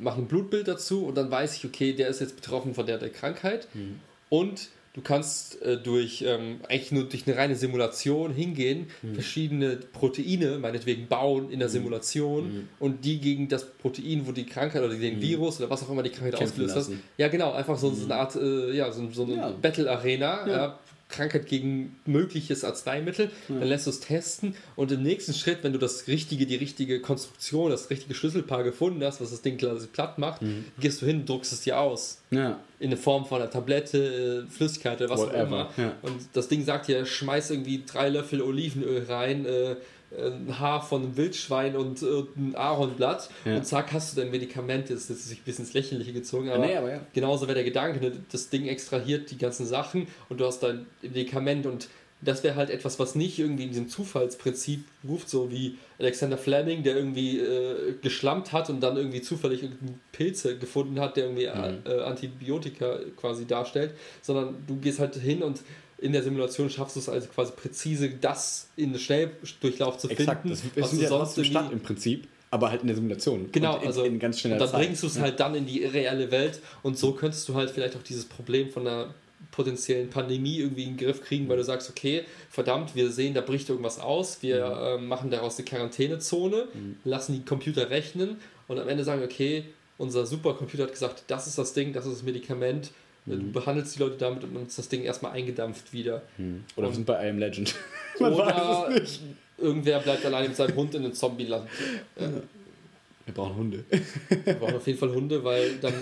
mache ein Blutbild dazu und dann weiß ich, okay, der ist jetzt betroffen von der, der Krankheit. Mhm. Und du kannst äh, durch ähm, eigentlich nur durch eine reine Simulation hingehen, mhm. verschiedene Proteine meinetwegen bauen in der Simulation mhm. und die gegen das Protein, wo die Krankheit oder den mhm. Virus oder was auch immer die Krankheit kämpfen ausgelöst lassen. Hat. Ja, genau, einfach so, mhm. so eine Art äh, ja, so, so eine ja. Battle-Arena. Ja. Ja. Krankheit gegen mögliches Arzneimittel, ja. dann lässt du es testen und im nächsten Schritt, wenn du das richtige, die richtige Konstruktion, das richtige Schlüsselpaar gefunden hast, was das Ding quasi platt macht, mhm. gehst du hin, druckst es dir aus. Ja. In der Form von einer Tablette, Flüssigkeit oder was Whatever. Auch immer. Ja. Und das Ding sagt dir, schmeiß irgendwie drei Löffel Olivenöl rein, äh, ein Haar von einem Wildschwein und ein Ahornblatt ja. und zack, hast du dein Medikament. Das ist sich ein bisschen ins Lächerliche gezogen, aber, nee, aber ja. genauso wäre der Gedanke, das Ding extrahiert die ganzen Sachen und du hast dein Medikament und das wäre halt etwas, was nicht irgendwie in diesem Zufallsprinzip ruft, so wie Alexander Fleming, der irgendwie äh, geschlammt hat und dann irgendwie zufällig Pilze gefunden hat, der irgendwie mhm. äh, Antibiotika quasi darstellt, sondern du gehst halt hin und in der Simulation schaffst du es also quasi präzise, das in einem Schnelldurchlauf zu Exakt, finden. Exakt, das ist ja sonst Stand im Prinzip, aber halt in der Simulation. Genau, in, also in ganz schneller dann Zeit. Bringst du es ja. halt dann in die reelle Welt und so könntest du halt vielleicht auch dieses Problem von einer potenziellen Pandemie irgendwie in den Griff kriegen, weil du sagst, okay, verdammt, wir sehen, da bricht irgendwas aus, wir ja. äh, machen daraus eine Quarantänezone, mhm. lassen die Computer rechnen und am Ende sagen, okay, unser Supercomputer hat gesagt, das ist das Ding, das ist das Medikament, du behandelst die Leute damit und dann ist das Ding erstmal eingedampft wieder. Hm. Oder und wir sind bei I Am Legend. Man oder weiß es nicht. Irgendwer bleibt allein mit seinem Hund in einem Zombieland. Äh, wir brauchen Hunde. Wir brauchen auf jeden Fall Hunde, weil dann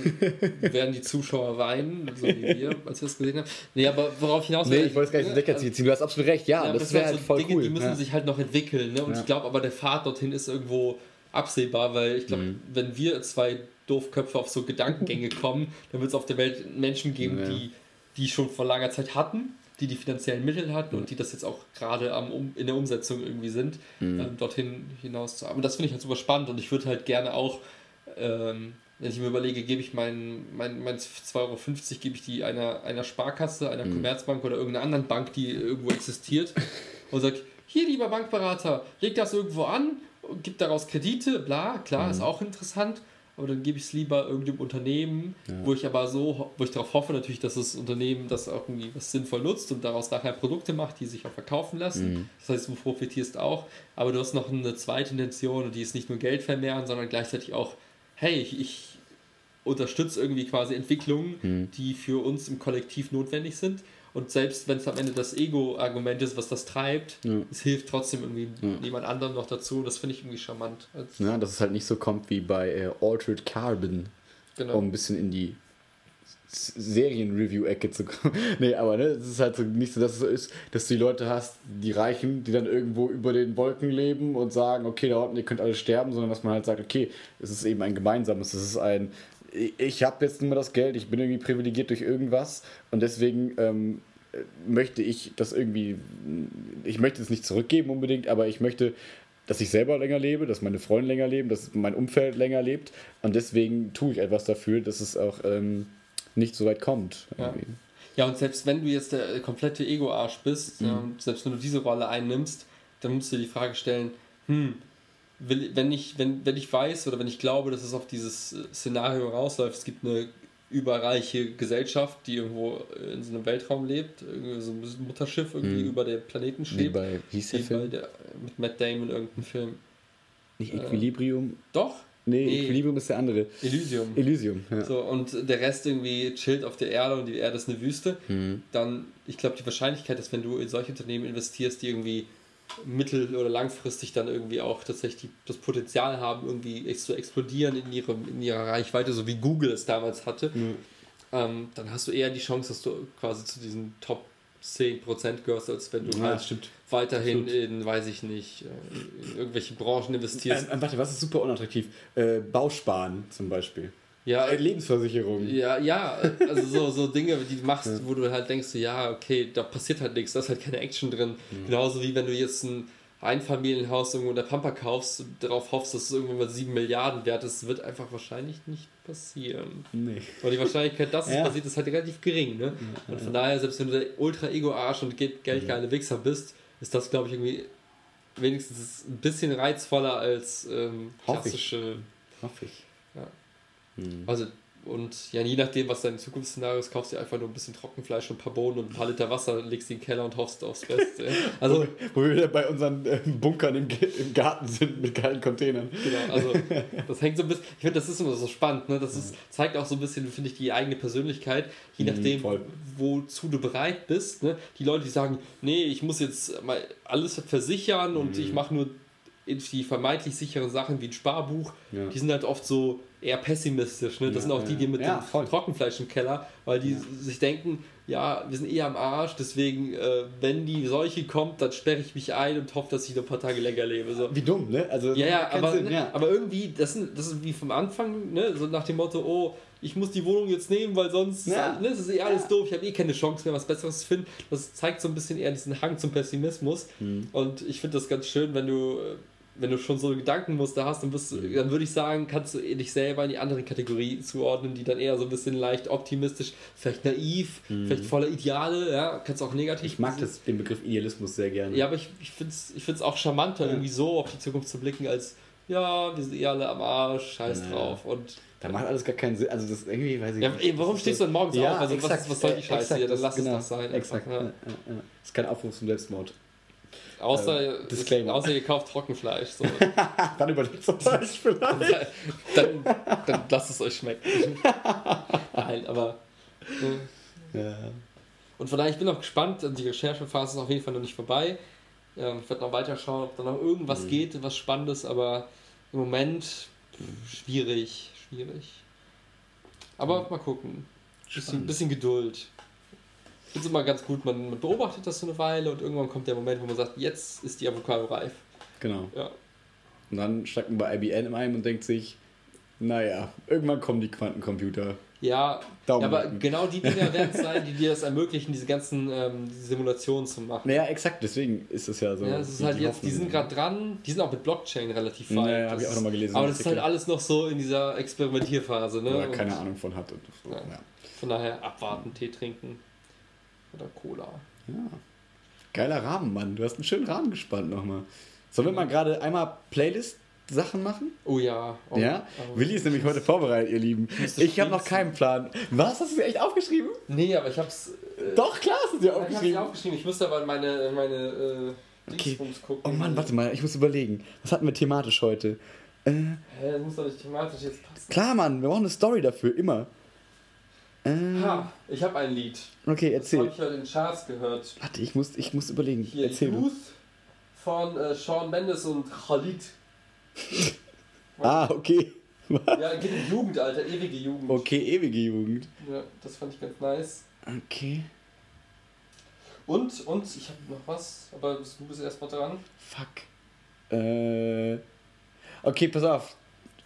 werden die Zuschauer weinen, so wie wir, als wir es gesehen haben. Nee, aber worauf ich hinaus will. Nee, ich wollte es gar nicht in den Decker ziehen. Du hast absolut recht. Ja, ja das wäre halt so voll Dinge, cool. Die müssen ja. sich halt noch entwickeln. Ne? Und ja. ich glaube aber, der Pfad dorthin ist irgendwo absehbar, weil ich glaube, mhm. wenn wir zwei Doofköpfe auf so Gedankengänge kommen, dann wird es auf der Welt Menschen geben, ja. die die schon vor langer Zeit hatten, die die finanziellen Mittel hatten mhm. und die das jetzt auch gerade am um, in der Umsetzung irgendwie sind, mhm. ähm, dorthin hinaus zu arbeiten. Das finde ich halt super spannend und ich würde halt gerne auch, ähm, wenn ich mir überlege, gebe ich mein, mein, mein zwei Euro fünfzig, gebe ich die einer, einer Sparkasse, einer mhm. Commerzbank oder irgendeiner anderen Bank, die irgendwo existiert und sage, hier lieber Bankberater, leg das irgendwo an, gib daraus Kredite, bla, klar, mhm. ist auch interessant, aber dann gebe ich es lieber irgendeinem Unternehmen, ja. wo ich aber so, wo ich darauf hoffe natürlich, dass das Unternehmen das auch irgendwie was sinnvoll nutzt und daraus nachher Produkte macht, die sich auch verkaufen lassen. Mhm. Das heißt, du profitierst auch, aber du hast noch eine zweite Intention und die ist nicht nur Geld vermehren, sondern gleichzeitig auch, hey, ich, ich unterstütze irgendwie quasi Entwicklungen, mhm. die für uns im Kollektiv notwendig sind. Und selbst wenn es am Ende das Ego-Argument ist, was das treibt, ja. es hilft trotzdem irgendwie ja. jemand anderem noch dazu. Das finde ich irgendwie charmant. Ja, dass es halt nicht so kommt wie bei äh, Altered Carbon, genau. um ein bisschen in die Serien-Review-Ecke zu kommen. Nee, aber ne, es ist halt so nicht so, dass es so ist, dass du die Leute hast, die Reichen, die dann irgendwo über den Wolken leben und sagen, okay, da unten, ihr könnt alle sterben, sondern dass man halt sagt, okay, es ist eben ein gemeinsames, es ist ein... Ich habe jetzt nur das Geld, ich bin irgendwie privilegiert durch irgendwas und deswegen ähm, möchte ich das irgendwie, ich möchte es nicht zurückgeben unbedingt, aber ich möchte, dass ich selber länger lebe, dass meine Freunde länger leben, dass mein Umfeld länger lebt und deswegen tue ich etwas dafür, dass es auch ähm, nicht so weit kommt. Ja. ja, und selbst wenn du jetzt der komplette Ego-Arsch bist, mhm. ja, und selbst wenn du diese Rolle einnimmst, dann musst du dir die Frage stellen, hm, Will, wenn, ich, wenn, wenn ich weiß oder wenn ich glaube, dass es auf dieses Szenario rausläuft, es gibt eine überreiche Gesellschaft, die irgendwo in so einem Weltraum lebt, irgendwie so ein Mutterschiff irgendwie mm. über der Planeten schwebt. Wie bei, hieß der Film? Bei der, mit Matt Damon irgendein Film. Nicht Equilibrium? Äh, doch. Nee, nee, Equilibrium ist der andere. Elysium. Elysium, ja. So, und der Rest irgendwie chillt auf der Erde und die Erde ist eine Wüste. Mm. Dann, ich glaube, die Wahrscheinlichkeit, dass wenn du in solche Unternehmen investierst, die irgendwie mittel- oder langfristig dann irgendwie auch tatsächlich das Potenzial haben, irgendwie zu explodieren in, ihrem, in ihrer Reichweite, so wie Google es damals hatte, mhm. ähm, dann hast du eher die Chance, dass du quasi zu diesen Top zehn Prozent gehörst, als wenn du ja, halt stimmt. weiterhin stimmt. in, weiß ich nicht, in irgendwelche Branchen investierst. Ähm, warte, was ist super unattraktiv? Äh, Bausparen zum Beispiel. Ja, Lebensversicherung. Ja, ja, also so, so Dinge, die du machst, ja. wo du halt denkst, ja, okay, da passiert halt nichts, da ist halt keine Action drin. Mhm. Genauso wie wenn du jetzt ein Einfamilienhaus irgendwo in der Pampa kaufst und darauf hoffst, dass es irgendwann mal sieben Milliarden wert ist, wird einfach wahrscheinlich nicht passieren. Nee. Weil die Wahrscheinlichkeit, dass ja. es passiert, ist halt relativ gering, ne? Ja, und von ja. daher, selbst wenn du der Ultra-Ego-Arsch und geldgeile ja. Wichser bist, ist das, glaube ich, irgendwie wenigstens ein bisschen reizvoller als ähm, klassische... Hoffe ich. Ja. Also, und ja, je nachdem, was dein Zukunftsszenario ist, kaufst du einfach nur ein bisschen Trockenfleisch und ein paar Bohnen und ein paar Liter Wasser, legst die in den Keller und hoffst aufs Beste. Also, wo, wo wir wieder bei unseren äh, Bunkern im, im Garten sind mit geilen Containern. Genau, also das hängt so ein bisschen, ich finde, das ist immer so spannend, ne? Das ist, zeigt auch so ein bisschen, finde ich, die eigene Persönlichkeit, je nachdem, mhm, wozu du bereit bist, ne? Die Leute, die sagen, nee, ich muss jetzt mal alles versichern mhm. und ich mache nur die vermeintlich sicheren Sachen wie ein Sparbuch, ja. die sind halt oft so eher pessimistisch, ne? Das ja, sind auch die, die mit ja, dem voll. Trockenfleisch im Keller, weil die ja. sich denken, ja, wir sind eher am Arsch, deswegen, äh, wenn die Seuche kommt, dann sperre ich mich ein und hoffe, dass ich noch ein paar Tage länger lebe. So. Wie dumm, ne? Also, ja, ja, aber, Sinn, ja. aber irgendwie, das, sind, das ist wie vom Anfang, ne? So nach dem Motto, oh, ich muss die Wohnung jetzt nehmen, weil sonst ja. ne, das ist eh alles ja. doof, ich habe eh keine Chance mehr, was Besseres zu finden. Das zeigt so ein bisschen eher diesen Hang zum Pessimismus mhm. und ich finde das ganz schön, wenn du... Wenn du schon so Gedankenmuster hast, dann, bist du, dann würde ich sagen, kannst du dich selber in die andere Kategorie zuordnen, die dann eher so ein bisschen leicht optimistisch, vielleicht naiv, mhm. vielleicht voller Ideale, ja, kannst auch negativ. Ich mag das, den Begriff Idealismus sehr gerne. Ja, aber ich, ich finde es ich find's auch charmanter, ja. irgendwie so auf die Zukunft zu blicken, als, ja, wir sind eh alle am Arsch, scheiß naja. drauf. Und da macht alles gar keinen Sinn, also das irgendwie, weiß ich ja, nicht. Warum stehst du dann morgens ja, auf? Also exakt, was, was soll die Scheiße exakt, hier, dann lass genau, es das sein. Exakt, einfach, ja. Ja, ja. Das ist kein Aufruf zum Selbstmord. Außer, ähm, außer ihr kauft Trockenfleisch. So. Dann überlegt es euch vielleicht. Dann, dann, dann lasst es euch schmecken. Nein, aber... Ne. Ja. Und von daher, ich bin auch gespannt. Die Recherchephase ist auf jeden Fall noch nicht vorbei. Ich werde noch weiter schauen, ob da noch irgendwas mhm. geht, was Spannendes, aber im Moment schwierig, schwierig. Aber mhm. mal gucken. Ein bisschen, bisschen Geduld. Das ist immer ganz gut, man, man beobachtet das so eine Weile und irgendwann kommt der Moment, wo man sagt, jetzt ist die Avocado reif. Genau. Ja. Und dann steigt man bei I B M ein und denkt sich, naja, irgendwann kommen die Quantencomputer. Ja, Daumen aber halten. Genau die Dinger werden es sein, die dir das ermöglichen, diese ganzen ähm, Simulationen zu machen. Naja, exakt, deswegen ist es ja so. Ja, das ist halt die, jetzt, die sind gerade dran, die sind auch mit Blockchain relativ weit. Naja, habe ich auch nochmal gelesen. Aber das ist halt alles noch so in dieser Experimentierphase. Ne? Oder keine und, Ahnung von hat. Und so. Ja. Ja. Von daher abwarten, Tee trinken oder Cola. Ja, geiler Rahmen, Mann. Du hast einen schönen Rahmen gespannt nochmal. Sollen wir mal gerade einmal Playlist-Sachen machen? Oh ja. Oh, ja? Oh, Willi ist nämlich heute vorbereitet, ihr Lieben. Ich habe noch keinen Plan. Was? Hast du es echt aufgeschrieben? Nee, aber ich habe es... Äh, Doch, klar hast du es dir aufgeschrieben. Ich habe es aufgeschrieben. Ich musste aber in meine, meine äh, Dingsbums okay. gucken. Oh Mann, warte mal. Ich muss überlegen. Was hatten wir thematisch heute? Äh, Hä, das muss doch nicht thematisch jetzt passen. Klar, Mann. Wir brauchen eine Story dafür. Immer. Äh, ha, ich habe ein Lied. Okay, erzähl. Das habe ich heute in den Charts gehört. Warte, ich muss, ich muss überlegen. Hier, erzähl du. Von äh, Sean Mendes und Khalid. Ah, okay. Ja, geht Jugend, Alter, ewige Jugend. Okay, ewige Jugend. Ja, das fand ich ganz nice. Okay. Und, und, ich hab noch was, aber du bist erstmal dran. Fuck. Äh. Okay, pass auf.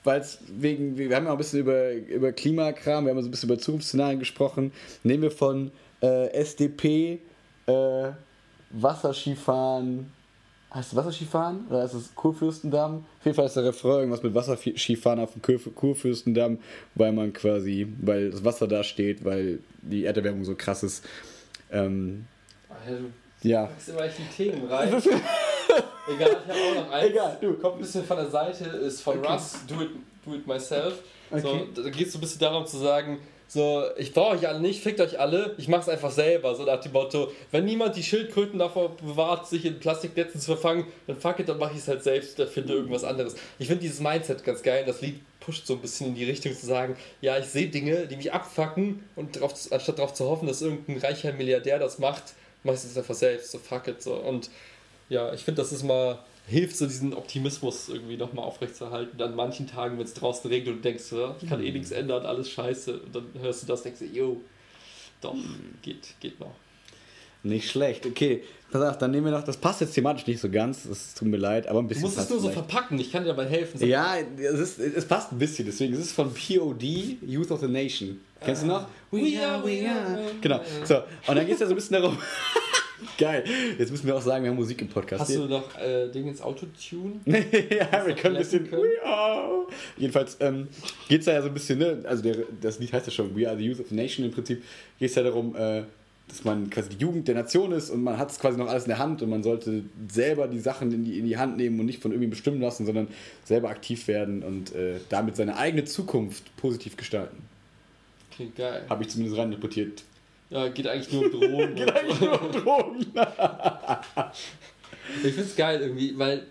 Weil es wegen, wir haben ja auch ein bisschen über, über Klimakram, wir haben so ein bisschen über Zukunftsszenarien gesprochen. Nehmen wir von äh, S D P, äh, Wasserskifahren. Heißt es Wasserskifahren oder ist es Kurfürstendamm? Auf jeden Fall ist der Refrain irgendwas mit Wasserskifahren auf dem Kur- Kurfürstendamm, weil man quasi, weil das Wasser da steht, weil die Erderwärmung so krass ist. Ähm, Alter, du ja. packst immer echt die Themen rein. Egal, ich habe auch noch eins. Egal, du. Kommt ein bisschen von der Seite, ist von okay. Russ, do it, do it myself. Okay. So, da geht es so ein bisschen darum zu sagen, so, ich brauche euch alle nicht, fickt euch alle, ich mach's einfach selber. So nach dem Motto, wenn niemand die Schildkröten davor bewahrt, sich in Plastiknetzen zu verfangen, dann fuck it, dann mach ich's halt selbst, dann finde irgendwas anderes. Ich finde dieses Mindset ganz geil, das Lied pusht so ein bisschen in die Richtung zu sagen, ja, ich sehe Dinge, die mich abfucken und drauf, anstatt darauf zu hoffen, dass irgendein reicher Milliardär das macht, mach ich's jetzt einfach selbst, so fuck it, so. Und ja, ich finde, das ist mal... hilft so diesen Optimismus irgendwie nochmal aufrechtzuerhalten. An manchen Tagen, wenn es draußen regnet und du denkst, ich kann eh nichts ändern, alles scheiße. Und dann hörst du das und denkst, yo, doch, geht, geht noch. Nicht schlecht, okay. Pass auf, dann nehmen wir noch, das passt jetzt thematisch nicht so ganz, es tut mir leid, aber ein bisschen. Du musst es nur vielleicht so verpacken, ich kann dir dabei helfen. Ja, es, ist, es passt ein bisschen, deswegen. Es ist von P O D, Youth of the Nation. Kennst uh, du noch? We are, we are. Genau, so. Und dann geht es ja so ein bisschen darum... Geil, jetzt müssen wir auch sagen, wir haben Musik im Podcast. Hast hier. Du noch äh, Ding ins Autotune? Ja, wir können ein bisschen. Können? We are. Jedenfalls ähm, geht es da ja so ein bisschen, ne? Also der, das Lied heißt ja schon We Are the Youth of the Nation im Prinzip. Geht es ja darum, äh, dass man quasi die Jugend der Nation ist und man hat es quasi noch alles in der Hand und man sollte selber die Sachen in die, in die Hand nehmen und nicht von irgendwie bestimmen lassen, sondern selber aktiv werden und äh, damit seine eigene Zukunft positiv gestalten. Klingt geil. Habe ich zumindest rein interpretiert. Ja, geht eigentlich nur um Drogen. Geht eigentlich nur um Drogen. Ich find's geil irgendwie, weil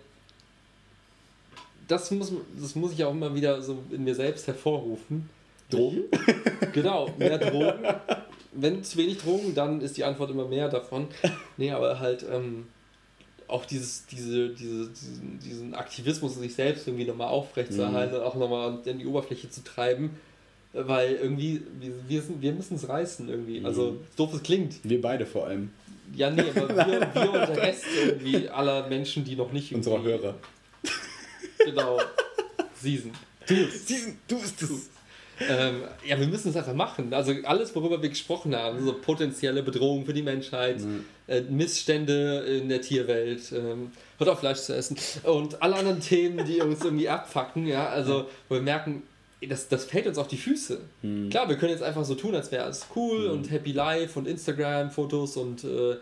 das muss, das muss ich auch immer wieder so in mir selbst hervorrufen. Drogen? Genau, mehr Drogen. Wenn zu wenig Drogen, dann ist die Antwort immer mehr davon. Nee, aber halt ähm, auch dieses, diese, diese, diesen, diesen Aktivismus in sich selbst irgendwie nochmal aufrechtzuerhalten mhm. und auch nochmal in die Oberfläche zu treiben. Weil irgendwie, wir, wir müssen es reißen irgendwie. Also, doof es klingt. Wir beide vor allem. Ja, nee, aber wir, wir und der Rest irgendwie aller Menschen, die noch nicht. Unsere Hörer. Genau. Season. Du bist Season, du bist es. Ähm, ja, wir müssen es einfach machen. Also, alles, worüber wir gesprochen haben, so potenzielle Bedrohung für die Menschheit, mhm. äh, Missstände in der Tierwelt, ähm, hört auf, Fleisch zu essen und alle anderen Themen, die uns irgendwie abfucken, ja, also, wo wir merken, Das, das fällt uns auf die Füße. Hm. Klar, wir können jetzt einfach so tun, als wäre alles cool hm. und Happy Life und Instagram-Fotos und äh,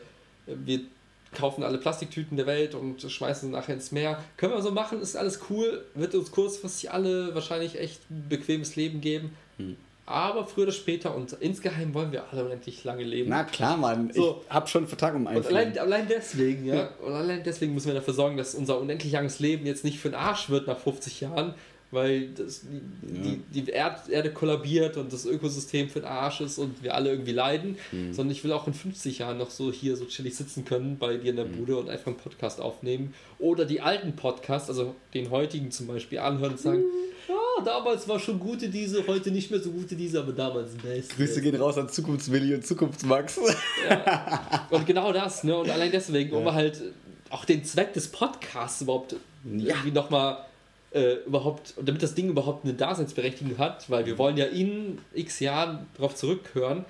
wir kaufen alle Plastiktüten der Welt und schmeißen sie nachher ins Meer. Können wir so machen, ist alles cool, wird uns kurzfristig alle wahrscheinlich echt ein bequemes Leben geben. Hm. Aber früher oder später und insgeheim wollen wir alle unendlich lange leben. Na klar, Mann. So. Ich hab schon Vertrag um einen. Und allein, allein deswegen, ja. Und allein deswegen müssen wir dafür sorgen, dass unser unendlich langes Leben jetzt nicht für den Arsch wird nach fünfzig Jahren. Weil das, die, ja. die Erd, Erde kollabiert und das Ökosystem für den Arsch ist und wir alle irgendwie leiden. Mhm. Sondern ich will auch in fünfzig Jahren noch so hier so chillig sitzen können bei dir in der mhm. Bude und einfach einen Podcast aufnehmen. Oder die alten Podcasts, also den heutigen zum Beispiel, anhören und sagen, ja, mhm. ah, damals war schon gute diese, heute nicht mehr so gute diese, aber damals best. Grüße gehen raus an Zukunftswilli und Zukunftsmax. Ja. Und genau das, ne? Und allein deswegen, ja. um halt auch den Zweck des Podcasts überhaupt ja. irgendwie nochmal äh, überhaupt, damit das Ding überhaupt eine Daseinsberechtigung hat, weil wir wollen ja in x Jahren darauf zurückhören,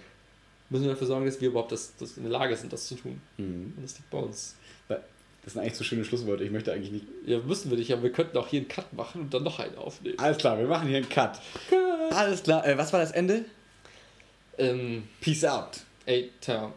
müssen wir dafür sorgen, dass wir überhaupt das, das in der Lage sind, das zu tun. Mhm. Und das liegt bei uns. Das sind eigentlich so schöne Schlussworte, ich möchte eigentlich nicht... Ja, müssen wir nicht, aber wir könnten auch hier einen Cut machen und dann noch einen aufnehmen. Alles klar, wir machen hier einen Cut. Cut. Alles klar, äh, was war das Ende? Ähm, Peace out. Ey, ciao.